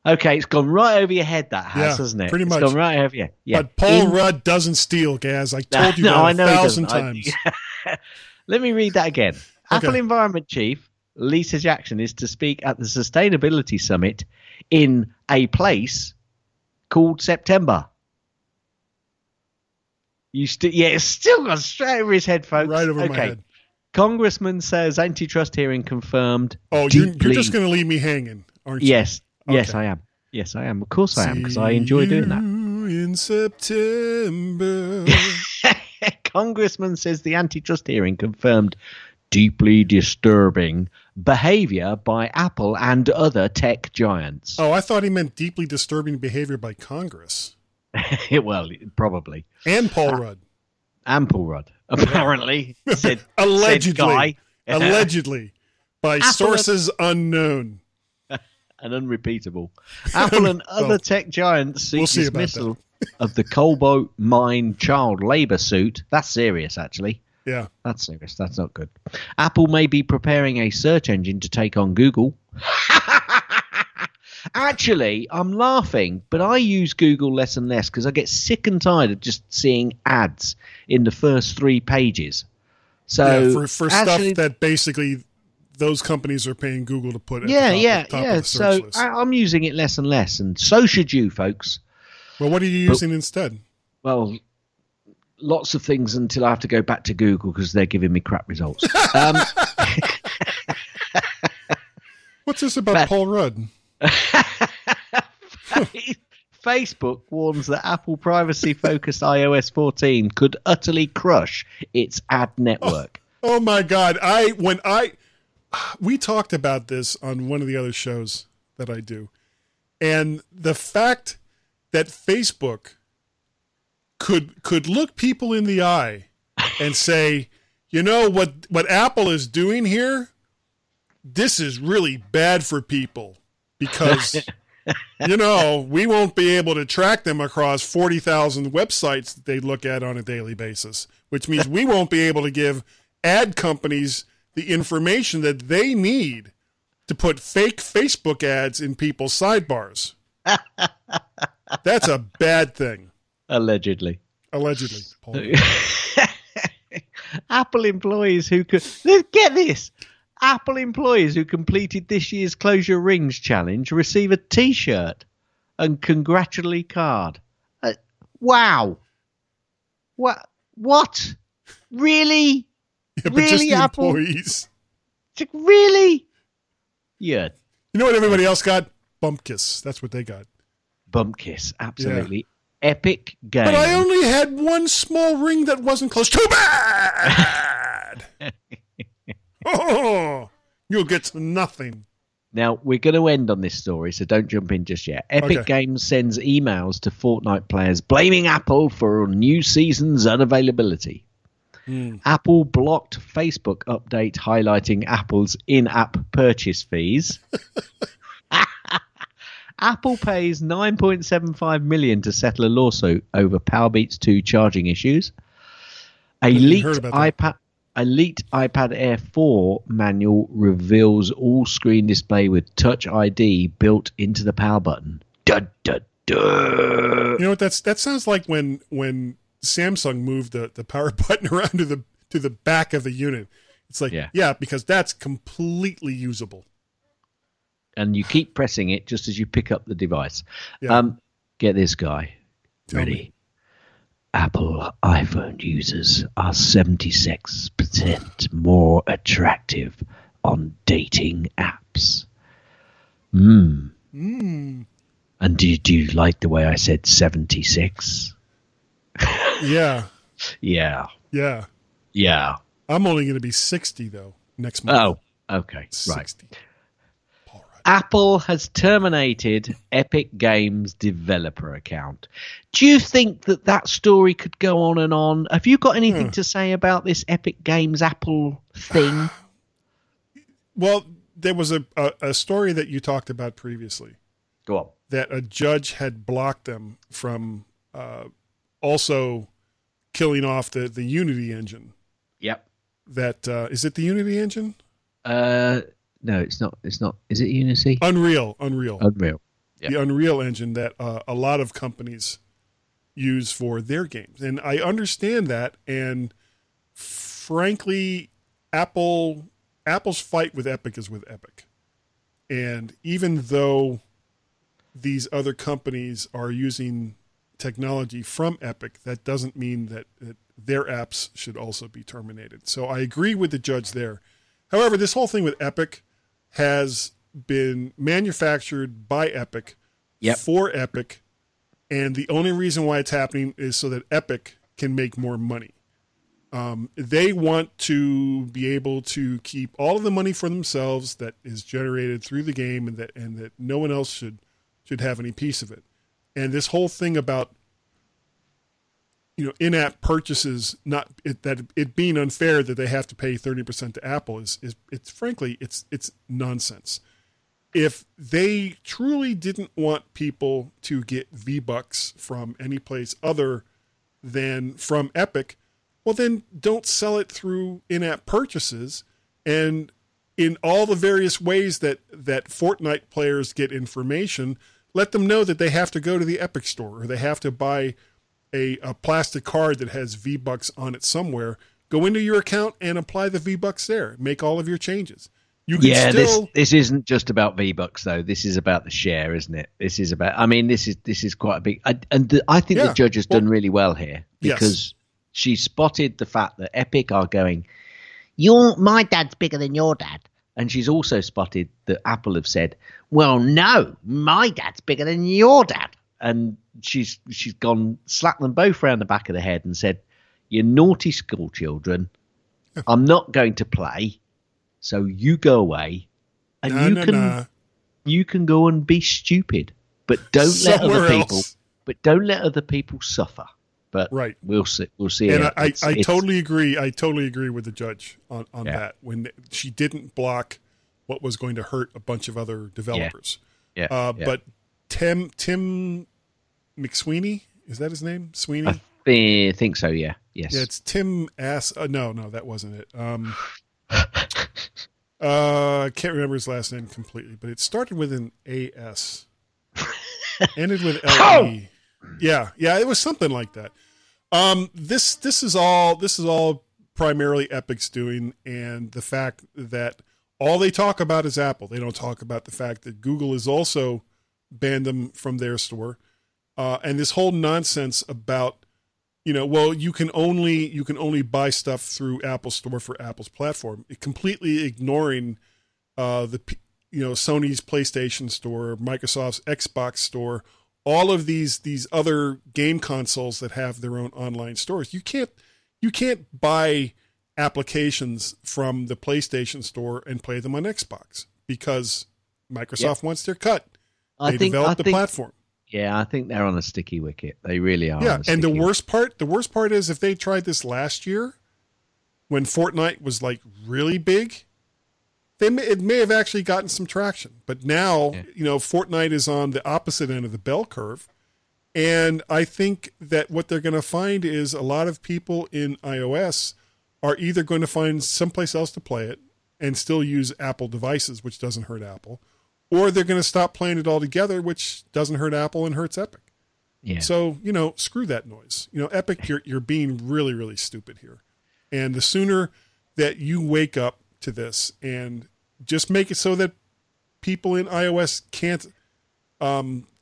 Okay, it's gone right over your head, that has, hasn't it? Pretty much. It's gone right over your head. Yeah. But Paul Rudd doesn't steal, Gaz. I told you that 1,000 times. Let me read that again. Okay. Apple Environment Chief Lisa Jackson is to speak at the Sustainability Summit in a place called September. It's still gone straight over his head, folks. Right over my head. Congressman says antitrust hearing confirmed. Oh, you're just going to leave me hanging, aren't you? Yes. Okay. Yes, I am. Of course I am, because I enjoy doing that. In September. Congressman says the antitrust hearing confirmed deeply disturbing behavior by Apple and other tech giants. Oh, I thought he meant deeply disturbing behavior by Congress. Well, probably. And Paul Rudd. Apparently. Said, allegedly. Said Guy. Allegedly. By Apple sources unknown. And unrepeatable. Apple and other tech giants seek dismissal of the Cobalt Mine child labor suit. That's serious, actually. Yeah. That's serious. That's not good. Apple may be preparing a search engine to take on Google. Actually, I'm laughing, but I use Google less and less because I get sick and tired of just seeing ads in the first 3 pages. So for actually, stuff that basically... those companies are paying Google to put it at the top of the search list. So I'm using it less and less, and so should you, folks. Well, what are you using instead? Well, lots of things until I have to go back to Google because they're giving me crap results. What's this about Paul Rudd? Facebook warns that Apple privacy-focused iOS 14 could utterly crush its ad network. Oh my God. We talked about this on one of the other shows that I do. And the fact that Facebook could look people in the eye and say, you know, what Apple is doing here, this is really bad for people because you know, we won't be able to track them across 40,000 websites that they look at on a daily basis, which means we won't be able to give ad companies the information that they need to put fake Facebook ads in people's sidebars. That's a bad thing. Allegedly. Apple employees who could get this. Apple employees who completed this year's Close Your Rings challenge receive a T-shirt and congratulatory card. Wow. What? Really? Yeah, but really, just the Apple employees? Really? Yeah. You know what everybody else got? Bump kiss. That's what they got. Bump kiss. Absolutely. Yeah. Epic game. But I only had one small ring that wasn't close. Too bad! Oh, you'll get nothing. Now, we're going to end on this story, so don't jump in just yet. Epic Games sends emails to Fortnite players blaming Apple for new season's unavailability. Apple blocked Facebook update highlighting Apple's in-app purchase fees. Apple pays $9.75 million to settle a lawsuit over Power Beats 2 charging issues. A leaked iPad Air 4 manual reveals all-screen display with Touch ID built into the power button. Duh, duh, duh. You know what? That sounds like when Samsung moved the power button around to the back of the unit. It's like, yeah, because that's completely usable. And you keep pressing it just as you pick up the device. Yeah. Get this guy. Ready? Apple iPhone users are 76% more attractive on dating apps. And do you like the way I said 76? Yeah. I'm only going to be 60, though, next month. Oh, okay. 60. Right. Apple has terminated Epic Games developer account. Do you think that story could go on and on? Have you got anything to say about this Epic Games Apple thing? Well, there was a story that you talked about previously. Go on. That a judge had blocked them from also killing off the Unity engine. Yep. That is it the Unity engine? No, it's not. Is it Unity? Unreal. Yep. The Unreal engine that a lot of companies use for their games. And I understand that. And frankly, Apple's fight with Epic is with Epic. And even though these other companies are using technology from Epic, that doesn't mean that their apps should also be terminated. So I agree with the judge there. However, this whole thing with Epic has been manufactured by Epic for Epic, and the only reason why it's happening is so that Epic can make more money. They want to be able to keep all of the money for themselves that is generated through the game, and that no one else should have any piece of it. And this whole thing about in-app purchases, it being unfair that they have to pay 30% to Apple is frankly, it's nonsense. If they truly didn't want people to get V-Bucks from any place other than from Epic, well then don't sell it through in-app purchases. And in all the various ways that Fortnite players get information, let them know that they have to go to the Epic store or they have to buy a plastic card that has V-Bucks on it somewhere. Go into your account and apply the V-Bucks there. Make all of your changes. You can still... this isn't just about V-Bucks, though. This is about the share, isn't it? This is about... I mean, this is quite a big... I think the judge has done really well here because she spotted the fact that Epic are going, my dad's bigger than your dad. And she's also spotted that Apple have said, well, no, my dad's bigger than your dad. And she's gone, slapped them both round the back of the head and said, you naughty school children, I'm not going to play, so you go away. And you can go and be stupid, but don't let other people suffer. But we'll see. And I totally agree. I totally agree with the judge on that. When she didn't block what was going to hurt a bunch of other developers. But Tim McSweeney. Is that his name? Sweeney? I think so, yeah. Yes. Yeah, it's Tim Ass. No, that wasn't it. I can't remember his last name completely, but it started with an A-S. Ended with L-E. Oh! Yeah, it was something like that. This is all primarily Epic's doing, and the fact that all they talk about is Apple. They don't talk about the fact that Google has also banned them from their store. And this whole nonsense about, you can only buy stuff through Apple Store for Apple's platform. It completely ignoring Sony's PlayStation Store, Microsoft's Xbox Store, all of these other game consoles that have their own online stores. You can't buy applications from the PlayStation Store and play them on Xbox because Microsoft wants their cut. They developed the platform. Yeah, I think they're on a sticky wicket. They really are. Yeah, and the worst part is if they tried this last year when Fortnite was like really big, it may have actually gotten some traction. But now, Fortnite is on the opposite end of the bell curve. And I think that what they're going to find is a lot of people in iOS are either going to find someplace else to play it and still use Apple devices, which doesn't hurt Apple, or they're going to stop playing it altogether, which doesn't hurt Apple and hurts Epic. Yeah. So, screw that noise. Epic, you're being really, really stupid here. And the sooner that you wake up to this and just make it so that people in iOS can't...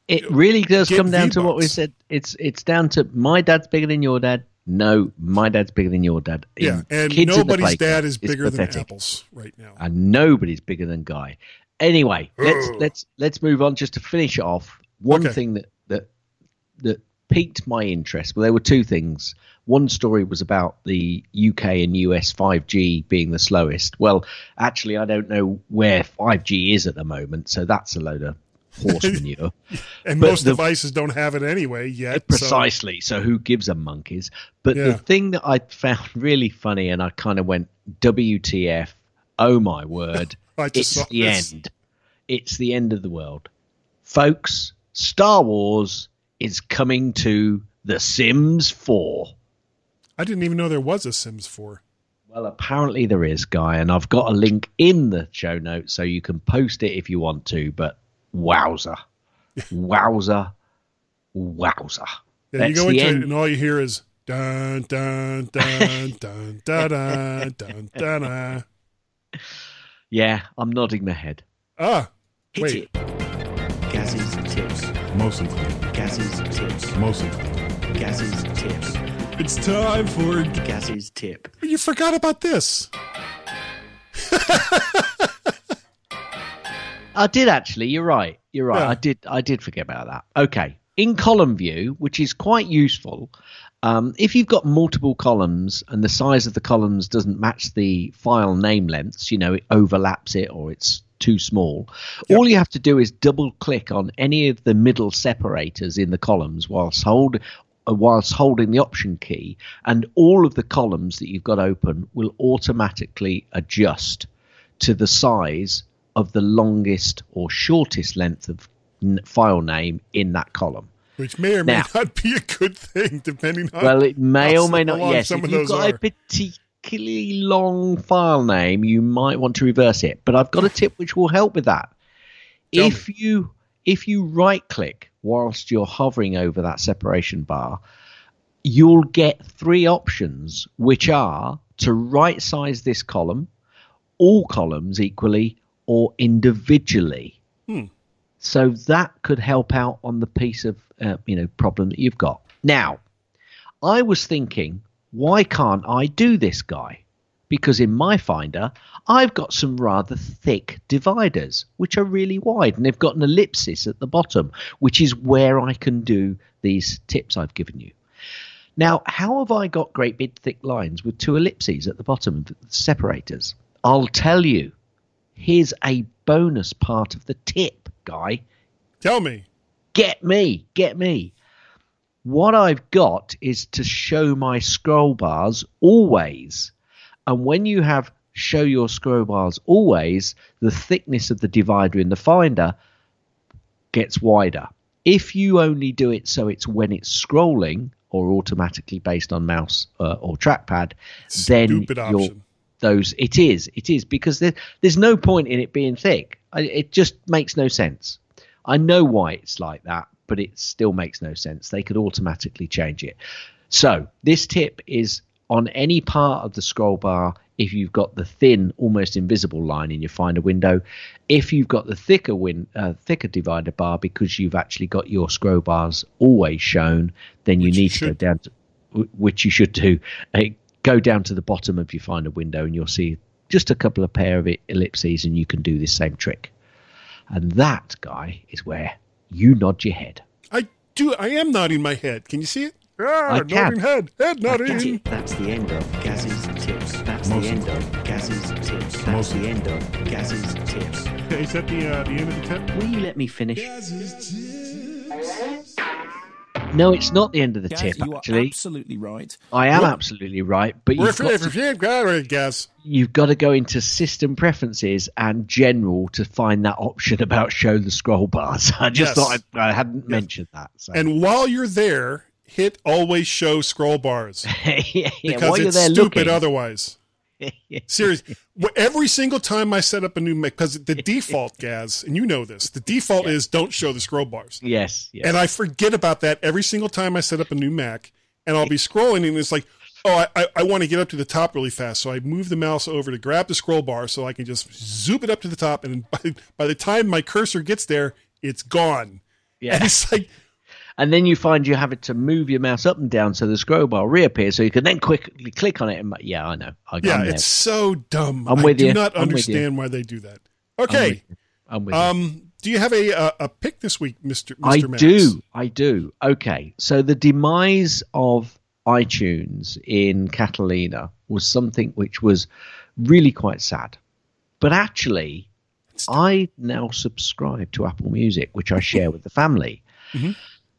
it really does come down to what we said. It's down to my dad's bigger than your dad. No, my dad's bigger than your dad. Yeah, and nobody's dad is bigger than Apple's right now. And nobody's bigger than Guy. Anyway, let's move on just to finish off. One thing that piqued my interest. Well, there were two things. One story was about the UK and US 5G being the slowest. Well, actually, I don't know where 5G is at the moment, so that's a load of horse manure. And but most devices don't have it anyway yet. Precisely. So who gives a monkeys? But the thing that I found really funny, and I kind of went, WTF, oh my word. It's the end. It's the end of the world. Folks, Star Wars is coming to The Sims 4. I didn't even know there was a Sims 4. Well, apparently there is, Guy, and I've got a link in the show notes so you can post it if you want to, but wowza. Wowza. Wowza. Yeah, you go into it and all you hear is dun, dun, dun, dun, dun, dun, dun, dun, dun. Yeah, I'm nodding my head. Hit it. Gaz's tips. Mostly. Gaz's tips. Mostly. Gaz's tips. It's time for Gaz's tip. You forgot about this. I did actually. You're right. Yeah. I did forget about that. Okay. In column view, which is quite useful, if you've got multiple columns and the size of the columns doesn't match the file name lengths, it overlaps it or it's too small. Yep. All you have to do is double click on any of the middle separators in the columns whilst holding the option key, and all of the columns that you've got open will automatically adjust to the size of the longest or shortest length of file name in that column. Which may or may not be a good thing, depending on... Well, it may or may not, yes. If you've got a particularly long file name, you might want to reverse it. But I've got a tip which will help with that. If you right-click whilst you're hovering over that separation bar, you'll get three options, which are to right-size this column, all columns equally, or individually. So that could help out on the piece of problem that you've got. Now, I was thinking, why can't I do this, Guy? Because in my Finder, I've got some rather thick dividers, which are really wide, and they've got an ellipsis at the bottom, which is where I can do these tips I've given you. Now, how have I got great big thick lines with two ellipses at the bottom of the separators? I'll tell you. Here's a bonus part of the tip, Guy. Tell me. Get me. What I've got is to show my scroll bars always. And when you have show your scroll bars always, the thickness of the divider in the Finder gets wider. If you only do it so it's when it's scrolling or automatically based on mouse or trackpad, It is because there's no point in it being thick. It just makes no sense. I know why it's like that, but it still makes no sense. They could automatically change it. So this tip is on any part of the scroll bar. If you've got the thin, almost invisible line in your Finder window, if you've got the thicker divider bar, because you've actually got your scroll bars always shown, then you need to go down to, which you should do, go down to the bottom of your Finder window, and you'll see just a couple of pair of ellipses, and you can do this same trick. And that, Guy, is where you nod your head. I do. I am nodding my head. Can you see it? Ah, I can. Nodding head nodding. That's the end of Gaz's tips. That's the end of Gaz's tips. That's the end of Gaz's tips. Is that the end of the tip? Will you let me finish? Tips. No, it's not the end of the Gaz, tip, actually. You're absolutely right. I am absolutely right. But you've got to go into System Preferences and General to find that option about show the scroll bars. I just thought I hadn't mentioned that. So. And while you're there, hit always show scroll bars. Because while it's stupid otherwise. Seriously. Every single time I set up a new Mac, because the default, Gaz, and you know this, the default is don't show the scroll bars. Yes. And I forget about that every single time I set up a new Mac, and I'll be scrolling, and it's like, oh, I want to get up to the top really fast. So I move the mouse over to grab the scroll bar so I can just zoom it up to the top. And by the time my cursor gets there, it's gone. Yeah. And it's like, and then you find you have it to move your mouse up and down so the scroll bar reappears so you can then quickly click on it. And I know. It's so dumb. I'm with you. I do not understand why they do that. Okay. I'm with you. Do you have a pick this week, Mr. Max? I do. Okay. So the demise of iTunes in Catalina was something which was really quite sad. But actually, I now subscribe to Apple Music, which I share with the family. Mm-hmm.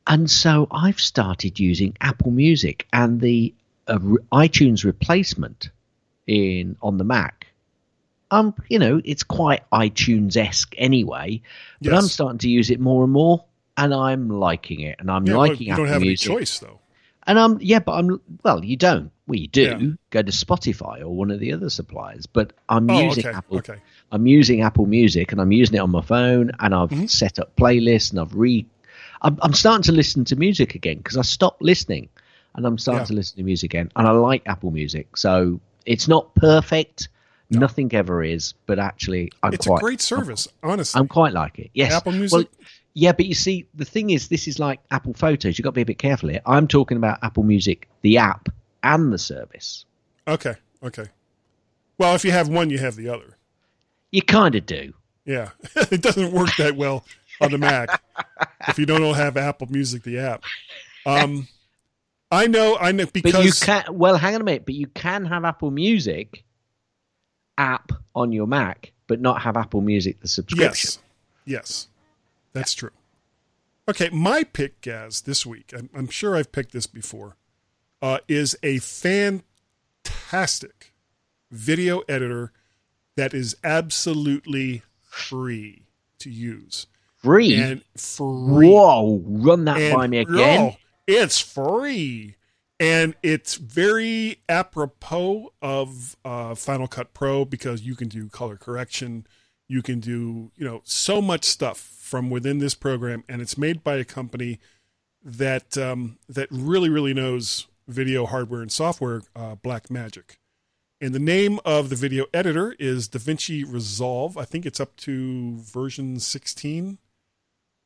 And so I've started using Apple Music, and the iTunes replacement on the Mac. It's quite iTunes-esque anyway, but I'm starting to use it more and more, and I'm liking it, and I'm liking Apple Music. You don't have any choice, though. And you don't. Well, you do. Yeah. Go to Spotify or one of the other suppliers, but I'm using Apple. Okay. I'm using Apple Music, and I'm using it on my phone, and I've set up playlists, and I'm starting to listen to music again because I stopped listening, and I'm starting to listen to music again. And I like Apple Music, so it's not perfect. No. Nothing ever is, but actually, it's a great service. Honestly, I'm quite like it. Yes, Apple Music. Well, yeah, but you see, the thing is, this is like Apple Photos. You've got to be a bit careful here. I'm talking about Apple Music, the app, and the service. Okay. Well, if you have one, you have the other. You kind of do. Yeah, it doesn't work that well. On the Mac, if you don't have Apple Music, the app, I know, because but you can. Well, hang on a minute, but you can have Apple Music app on your Mac, but not have Apple Music the subscription. Yes, that's true. Okay, my pick, Gaz, this week. I'm sure I've picked this before. Is a fantastic video editor that is absolutely free to use. Free? And free. Whoa, run that by me again. It's free. And it's very apropos of Final Cut Pro because you can do color correction. You can do, so much stuff from within this program. And it's made by a company that that really, really knows video hardware and software, Blackmagic. And the name of the video editor is DaVinci Resolve. I think it's up to version 16.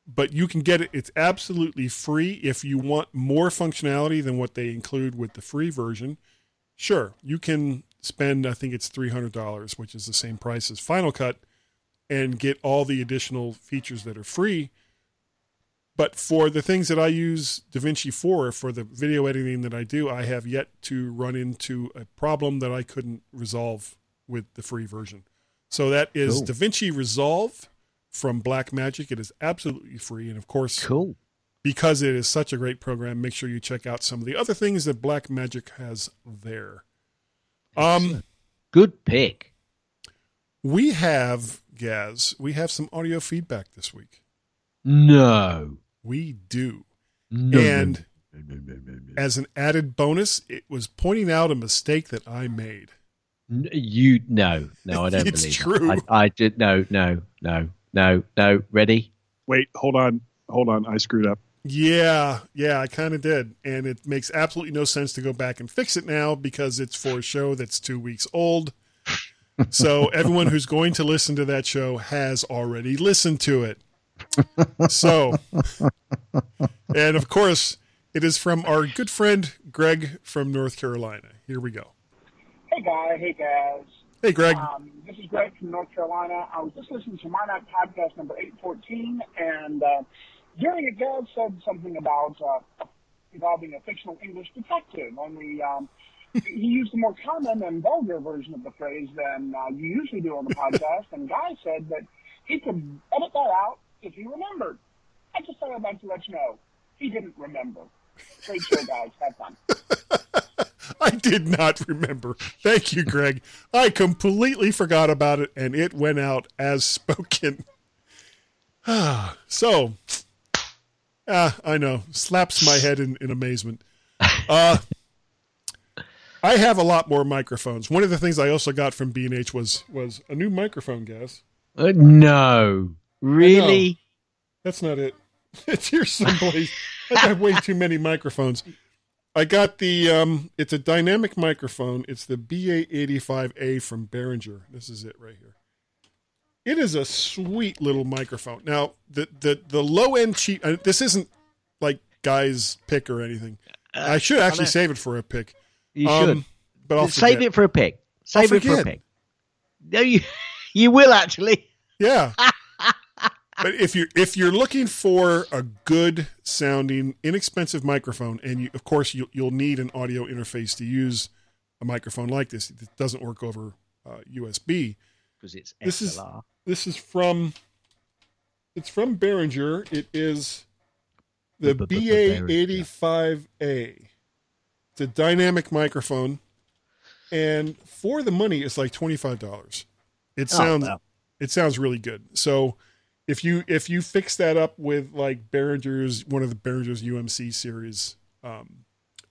But you can get it. It's absolutely free. If you want more functionality than what they include with the free version, sure, you can spend, I think it's $300, which is the same price as Final Cut, and get all the additional features that are free. But for the things that I use DaVinci for the video editing that I do, I have yet to run into a problem that I couldn't resolve with the free version. So that is DaVinci Resolve from Blackmagic. It is absolutely free. And of course, because it is such a great program, make sure you check out some of the other things that Blackmagic has there. Good pick. We have, Gaz, some audio feedback this week. No. we do. And as an added bonus, it was pointing out a mistake that I made. No, I don't believe it. It's true. I did. No. Ready? Wait, hold on. I screwed up. Yeah, I kind of did. And it makes absolutely no sense to go back and fix it now because it's for a show that's 2 weeks old. So everyone who's going to listen to that show has already listened to it. So, and of course, it is from our good friend Greg from North Carolina. Here we go. Hey, guys. Hey, Greg. This is Greg from North Carolina. I was just listening to MyMac Podcast number 814, and Jerry Adele said something about involving a fictional English detective. Only he used a more common and vulgar version of the phrase than you usually do on the podcast, and Guy said that he could edit that out if he remembered. I just thought I'd like to let you know he didn't remember. Great show, guys. Have fun. I did not remember. Thank you, Greg. I completely forgot about it, and it went out as spoken. So, I know. Slaps my head in amazement. I have a lot more microphones. One of the things I also got from B&H was a new microphone, guys. No. Really? That's not it. It's here someplace. I have way too many microphones. I got the, it's a dynamic microphone. It's the BA85A from Behringer. This is it right here. It is a sweet little microphone. Now, the low-end cheap, this isn't like Guy's pick or anything. I should actually save it for a pick. You should. But I'll save it for a pick. Save it for a pick. No, you will actually. Yeah. But if you're looking for a good sounding, inexpensive microphone, and you, of course you'll need an audio interface to use a microphone like this. It doesn't work over USB because it's XLR. This is from Behringer. It is the BA85A. It's a dynamic microphone, and for the money, it's like $25. It sounds really good. So. If you fix that up with like Behringer's, one of the Behringer's UMC series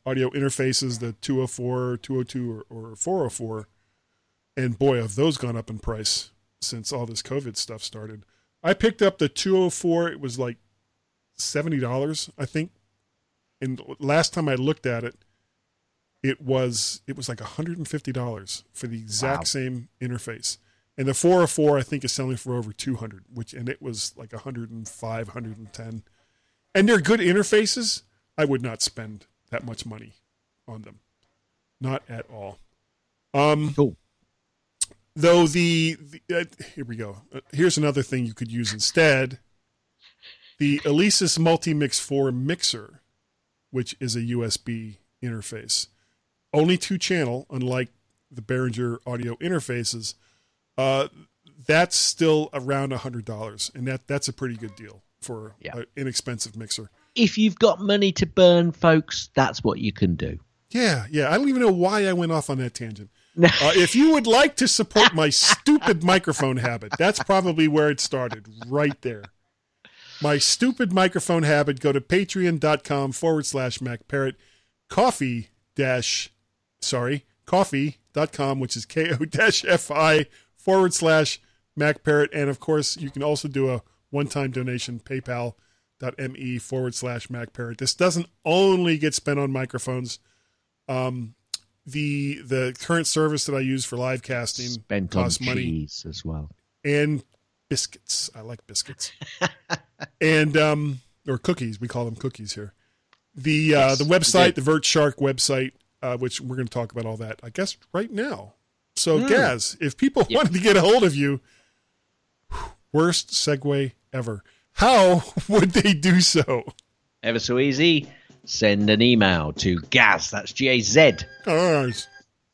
audio interfaces, the 204, 202, or 404, and boy, have those gone up in price since all this COVID stuff started. I picked up the 204. It was like $70, I think. And last time I looked at it, it was like $150 for the exact same interface. And the 404, I think, is selling for over $200, and it was like $105, $110. And they're good interfaces. I would not spend that much money on them. Not at all. Cool. Though here we go. Here's another thing you could use instead. The Alesis Multimix 4 Mixer, which is a USB interface. Only 2-channel, unlike the Behringer audio interfaces. That's still around $100, and that's a pretty good deal for an inexpensive mixer. If you've got money to burn, folks, that's what you can do. Yeah. I don't even know why I went off on that tangent. If you would like to support my stupid microphone habit, that's probably where it started, right there. My stupid microphone habit, go to patreon.com/MacParrot, coffee.com, which is ko-fi/MacParrot. And of course, you can also do a one-time donation, paypal.me/MacParrot. This doesn't only get spent on microphones. The current service that I use for live casting costs money as well. And biscuits. I like biscuits. And, or cookies. We call them cookies here. The website, the VertShark website, which we're going to talk about all that, I guess, right now. So, Gaz, if people wanted to get a hold of you, worst segue ever, how would they do so? Ever so easy. Send an email to Gaz, that's G-A-Z, Gaz,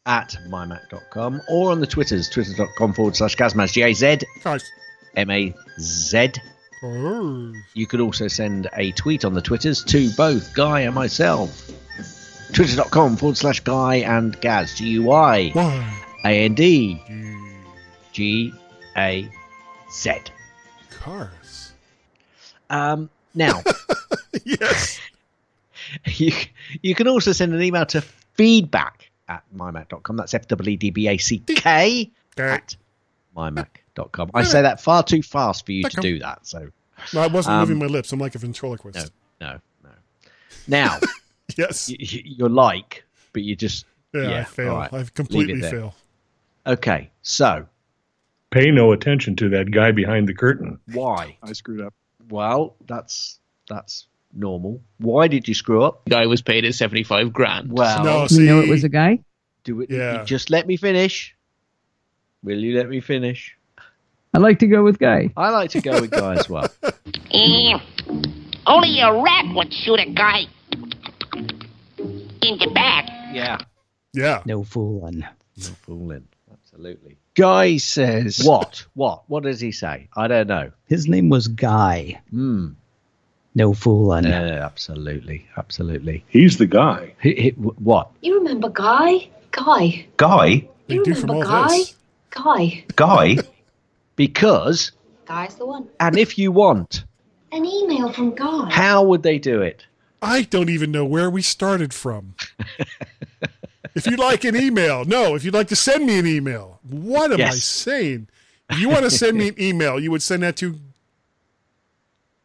at mymac.com, or on the Twitters, twitter.com/GazMaz, G-A-Z, Gaz, M-A-Z. Gaz. You could also send a tweet on the Twitters to both Guy and myself. Twitter.com/Guy and Gaz, G-U-I. Why? AND GAZ. Cars. Now, Yes. You can also send an email to feedback@mymac.com. That's FWEDBACK at mymac.com. I say that far too fast for you to do that. So no, I wasn't moving my lips. I'm like a ventriloquist. No. Now, yes, you're like, but you just I fail. Right, I've completely failed. Okay, so pay no attention to that guy behind the curtain. Why? I screwed up. Well, that's normal. Why did you screw up? The guy was paid at $75,000. Well, no, you know it was a guy. Do it. Yeah. Just let me finish. Will you let me finish? I'd like to go with Guy. I like to go with Guy as well. Only a rat would shoot a guy in the back. Yeah. No fooling. No fooling. Absolutely. Guy says what? What does he say? I don't know. His name was Guy. Hmm. No fooling. Absolutely. He's the guy. What? You remember Guy? Guy? You remember Guy? Guy? Because Guy's the one. And if you want an email from Guy, how would they do it? I don't even know where we started from. If you'd like an email. No, if you'd like to send me an email. What am I saying? If you want to send me an email, you would send that to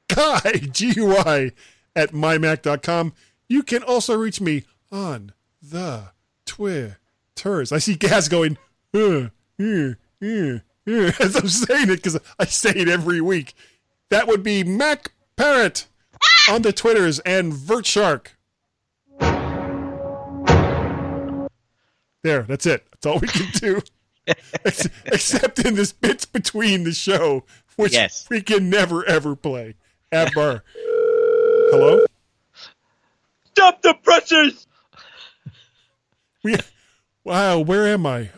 Guy, G-U-I, at mymac.com. You can also reach me on the Twitters. I see Gaz going, as I'm saying it, because I say it every week. That would be Mac Parrot on the Twitters and VertShark. There, that's it. That's all we can do. Except in this bits between the show, which we can never, ever play. At bar. Hello? Stop the pressures! Wow, where am I?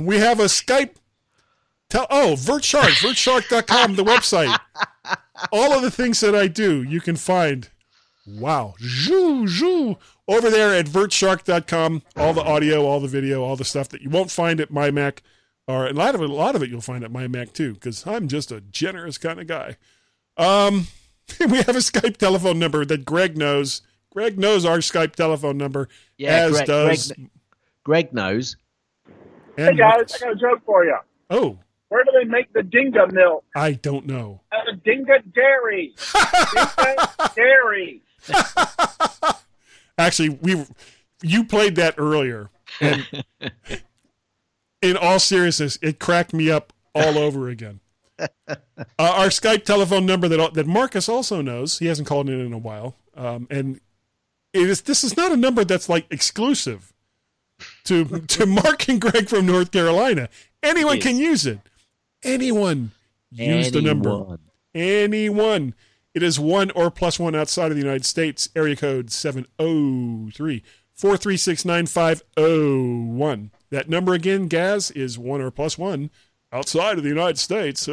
We have a Skype. VertShark.com, the website. All of the things that I do, you can find. Wow. Over there at VertShark.com, all the audio, all the video, all the stuff that you won't find at MyMac. Or a lot of it you'll find at MyMac too, because I'm just a generous kind of guy. We have a Skype telephone number that Greg knows. Greg knows our Skype telephone number. Yeah, as does Greg knows. Hey guys, I got a joke for you. Oh. Where do they make the Dinga milk? I don't know. At a Dinga dairy. Dinga dairy. Actually, you played that earlier. And in all seriousness, it cracked me up all over again. Our Skype telephone number that Marcus also knows. He hasn't called in a while. And this is not a number that's like exclusive to Mark and Greg from North Carolina. Anyone can use it. Anyone use the number. Anyone. It is 1 or +1 outside of the United States. Area code 703-436-9501. That number again, Gaz, is 1 or +1 outside of the United States.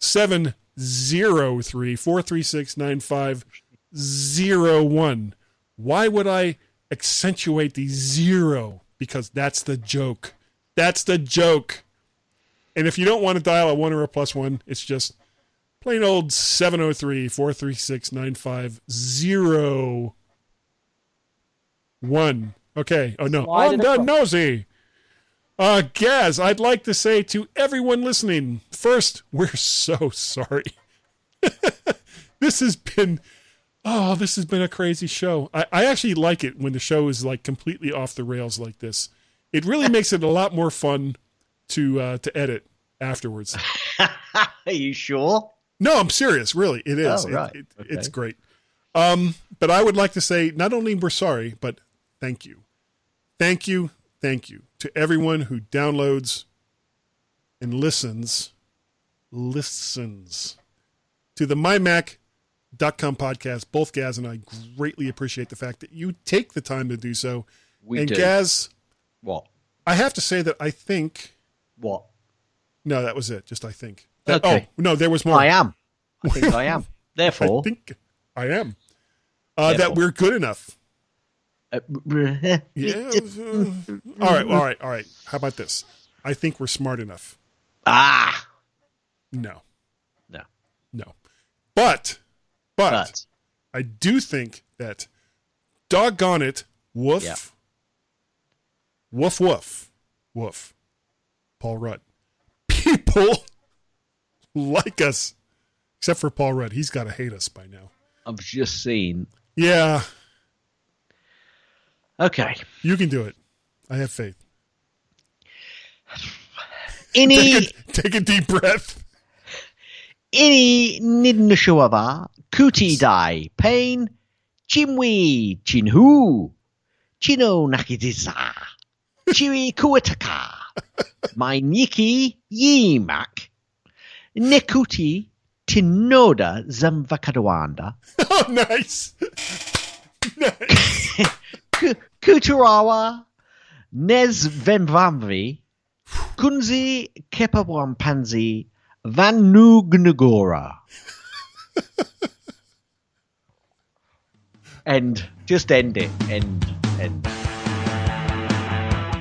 703-436-9501. Why would I accentuate the zero? Because that's the joke. And if you don't want to dial a 1 or +1, it's just plain old 703-436-9501. Okay. Oh, no. I'm done nosy. Gaz, I'd like to say to everyone listening, first, we're so sorry. This has been a crazy show. I actually like it when the show is like completely off the rails like this. It really makes it a lot more fun to edit afterwards. Are you sure? No, I'm serious. Really, it is. Oh, right. It's great. But I would like to say not only we're sorry, but thank you. Thank you to everyone who downloads and listens to the mymac.com podcast. Both Gaz and I greatly appreciate the fact that you take the time to do so. We do. Gaz... What? I have to say that I think... What? No, that was it. Just I think. That, okay. Oh, no, there was more. I think I am. Therefore... I think I am. That we're good enough. Yeah. All right. How about this? I think we're smart enough. Ah! No. But I do think that, doggone it, woof, yeah. Woof, woof, woof, Paul Rudd. People like us, except for Paul Rudd. He's got to hate us by now. I'm just saying. Yeah. Okay. You can do it. I have faith. Take a deep breath. Ini nidnushuava kuti dai pain chimwi chinhu chino nakidisa chiwi kuataka my niki yimak nekuti tinoda zamvakadawanda. Oh, nice. Nice. Kuturawa nezvemvamvi Kunzi Kepawampanzi Vanugnagora. And just end it. End.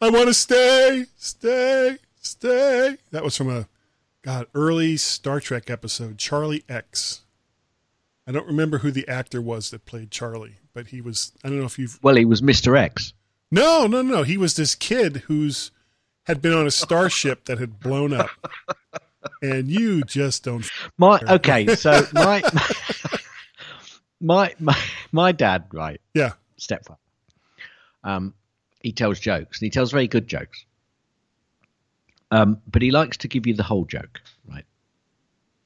I want to stay. That was from an early Star Trek episode, Charlie X. I don't remember who the actor was that played Charlie, but he was, I don't know if you've... Well, he was Mr. X. No. He was this kid had been on a starship that had blown up, and you just don't. My dad, right? Yeah, stepfather. He tells jokes, and he tells very good jokes. But he likes to give you the whole joke, right?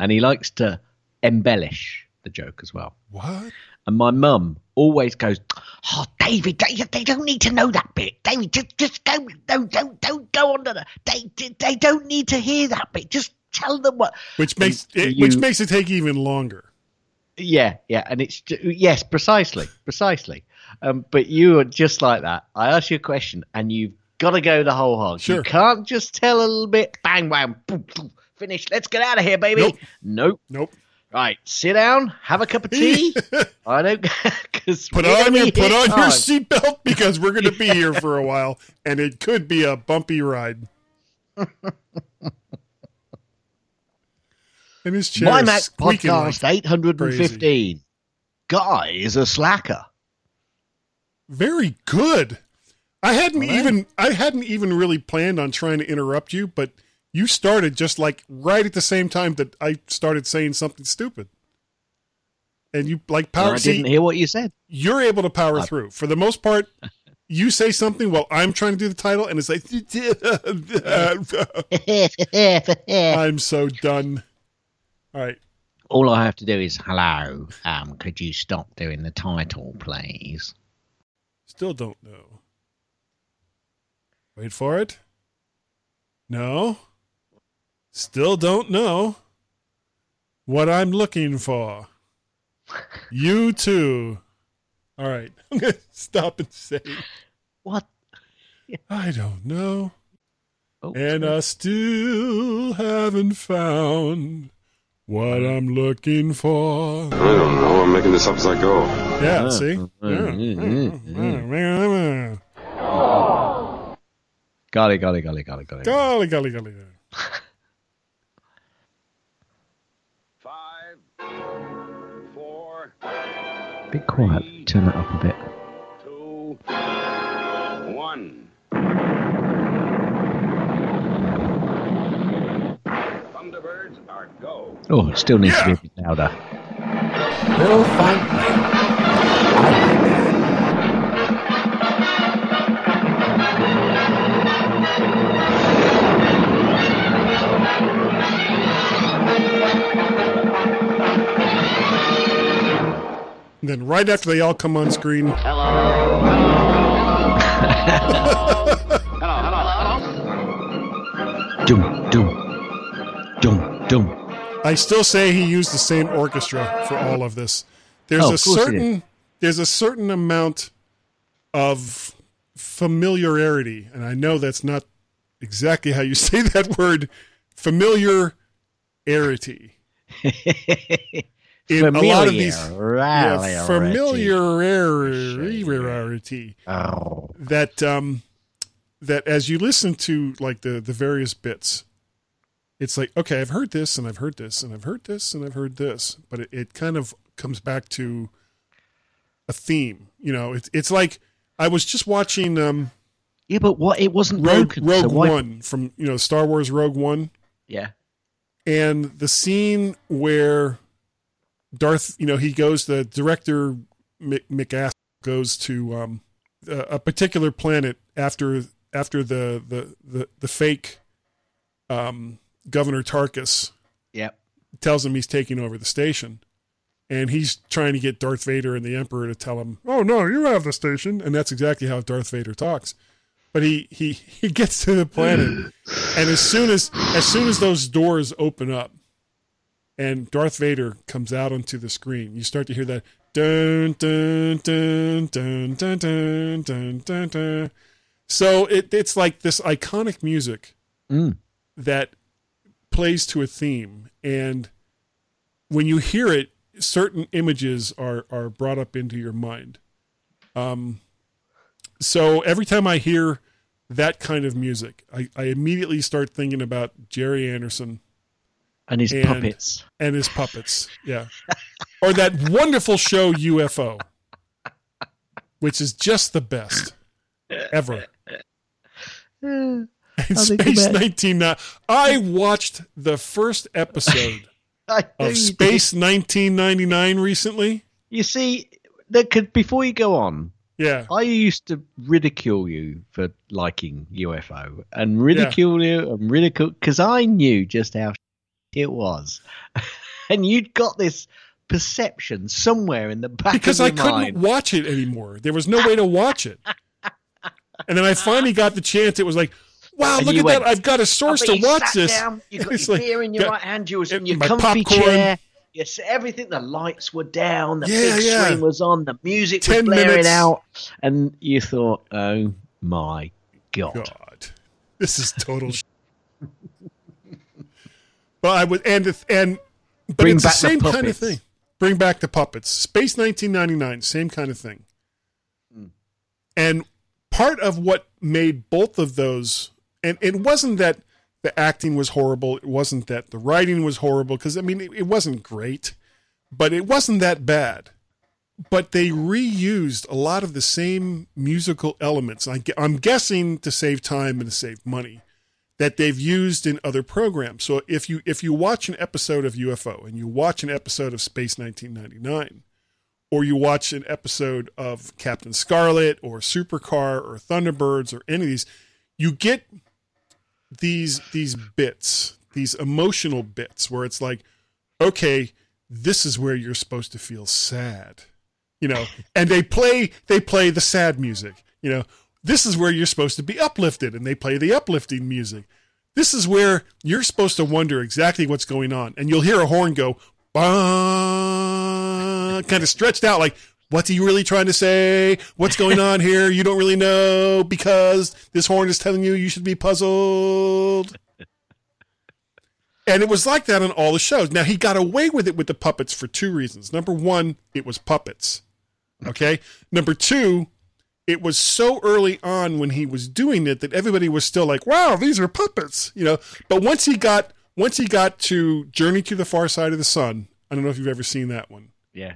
And he likes to embellish the joke as well. What? And my mum always goes, "Oh, David, they don't need to know that bit. David, just go. Don't go on to that. They don't need to hear that bit. Just tell them what." Which makes it take even longer. Yeah, and it's yes, precisely. But you are just like that. I ask you a question, and you've got to go the whole hog. Sure. You can't just tell a little bit. Bang, bang, boom, boom, finish. Let's get out of here, baby. Nope. Right, sit down, have a cup of tea. I don't put on your seatbelt because we're going to be here for a while, and it could be a bumpy ride. And his chair My Mac Podcast like 815. Crazy. Guy is a slacker. Very good. I hadn't even really planned on trying to interrupt you, but. You started just like right at the same time that I started saying something stupid. And you like didn't hear what you said. You're able to power through. For the most part, you say something while I'm trying to do the title and it's like, I'm so done. All right. All I have to do is, hello, could you stop doing the title, please? Still don't know. Wait for it. No. Still don't know what I'm looking for. You too. All right. I'm going to stop and say. What? I don't know. Oh, and sorry. I still haven't found what I'm looking for. I don't know. I'm making this up as I go. Yeah, see? Golly. Be quiet. Turn it up a bit. 2, 1. Thunderbirds are go. Oh, it still needs to be louder. They'll find me. And then right after they all come on screen. Hello. Hello. Doom. I still say he used the same orchestra for all of this. There's a certain there's a certain amount of familiarity, and I know that's not exactly how you say that word, familiarity. In a lot of these familiarity that as you listen to like the various bits, it's like, okay, I've heard this and I've heard this and I've heard this and I've heard this, but it kind of comes back to a theme. You know, it's like I was just watching. Yeah, but what it wasn't Rogue One from Star Wars Rogue One. Yeah, and the scene where Darth, he goes. The director McAstle goes to a particular planet after the fake Governor Tarkas. Yep. Tells him he's taking over the station, and he's trying to get Darth Vader and the Emperor to tell him, "Oh no, you have the station." And that's exactly how Darth Vader talks. But he gets to the planet, and as soon as those doors open up, and Darth Vader comes out onto the screen, you start to hear that dun dun dun dun dun dun dun dun dun. So it's like this iconic music that plays to a theme, and when you hear it, certain images are brought up into your mind. So every time I hear that kind of music, I immediately start thinking about Jerry Anderson. And his puppets. And his puppets, yeah. Or that wonderful show UFO, which is just the best ever. And Space 1999. I watched the first episode of Space 1999 recently. You see, before you go on, yeah, I used to ridicule you for liking UFO and ridicule you because I knew just how it was, and you'd got this perception somewhere in the back because of your mind. Couldn't watch it anymore. There was no way to watch it, and then I finally got the chance. It was like, wow, and look at that! I've got a source to watch this. Down, you got your beer in your right hand. You was in your comfy chair. Yes, everything. The lights were down. The big screen was on. The music was blaring out, and you thought, "Oh my god, this is total." Well, I would, but it's the same kind of thing. Bring back the puppets. Space 1999, same kind of thing. Mm. And part of what made both of those, and it wasn't that the acting was horrible. It wasn't that the writing was horrible, because I mean it wasn't great, but it wasn't that bad. But they reused a lot of the same musical elements. I'm guessing to save time and to save money, that they've used in other programs. So if you watch an episode of UFO and you watch an episode of Space 1999, or you watch an episode of Captain Scarlet or Supercar or Thunderbirds or any of these, you get these bits, these emotional bits where it's like, okay, this is where you're supposed to feel sad, and they play the sad music, This is where you're supposed to be uplifted, and they play the uplifting music. This is where you're supposed to wonder exactly what's going on, and you'll hear a horn go, bah, kind of stretched out, like, what's he really trying to say? What's going on here? You don't really know, because this horn is telling you should be puzzled. And it was like that on all the shows. Now, he got away with it with the puppets for two reasons. Number one, it was puppets. Okay? Number two, it was so early on when he was doing it that everybody was still like, wow, these are puppets, But once he got to Journey to the Far Side of the Sun, I don't know if you've ever seen that one. Yeah.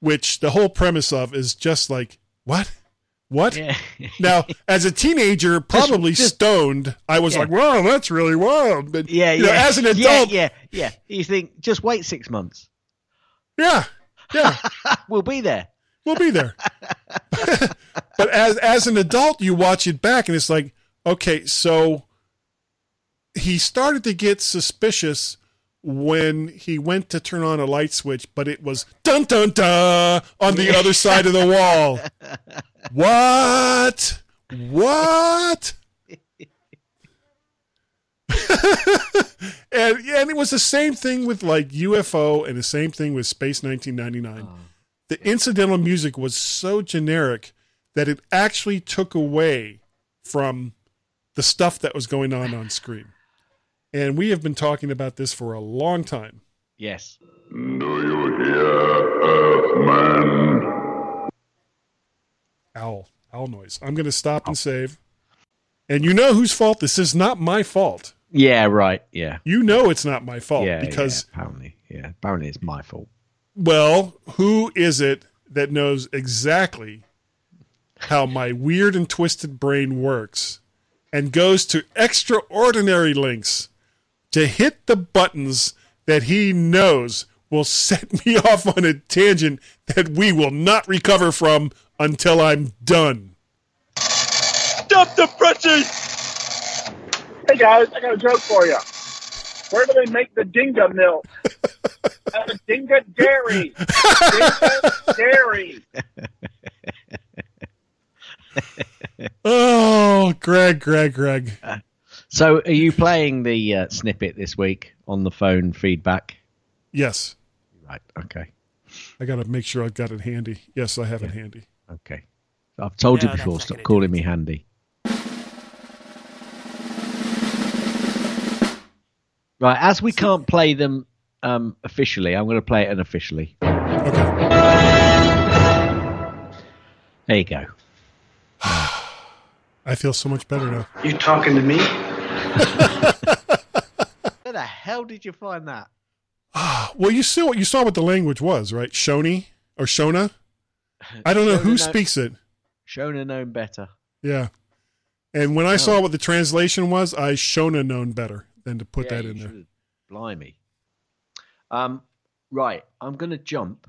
Which the whole premise of is just like, what? Yeah. Now, as a teenager, probably just stoned, I was like, wow, that's really wild. But as an adult. Yeah. You think, just wait 6 months. Yeah. We'll be there. But as an adult, you watch it back and it's like, okay, so he started to get suspicious when he went to turn on a light switch, but it was dun dun dun on the other side of the wall. What? and it was the same thing with like UFO and the same thing with Space 1999. the incidental music was so generic that it actually took away from the stuff that was going on screen. And we have been talking about this for a long time. Yes. Do you hear Earthman? Owl noise. I'm going to stop and save. And you know whose fault this is? Not my fault. Yeah, right. Yeah. You know it's not my fault because apparently, apparently it's my fault. Well, who is it that knows exactly how my weird and twisted brain works and goes to extraordinary lengths to hit the buttons that he knows will set me off on a tangent that we will not recover from until I'm done? Stop the presses! Hey guys, I got a joke for you. Where do they make the Dinga milk? Out of Dinga Dairy. Dinga Dairy. Oh, Greg. So are you playing the snippet this week on the phone feedback? Yes. Right, okay. I got to make sure I've got it handy. Yes, I have it handy. Okay. I've told you before, stop calling me handy. Right, as we can't play them officially, I'm going to play it unofficially. Okay. There you go. I feel so much better now. You talking to me? Where the hell did you find that? Well, you saw what the language was, right? Shoni or Shona? I don't know who speaks it. Shona known better. Yeah. And when I saw what the translation was, I Shona known better than to put that in there. Blimey. Right. I'm going to jump.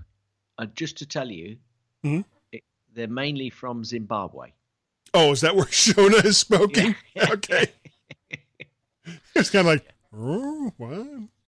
Just to tell you, they're mainly from Zimbabwe. Oh, is that where Shona is smoking? Okay. It's kind of like, oh, what?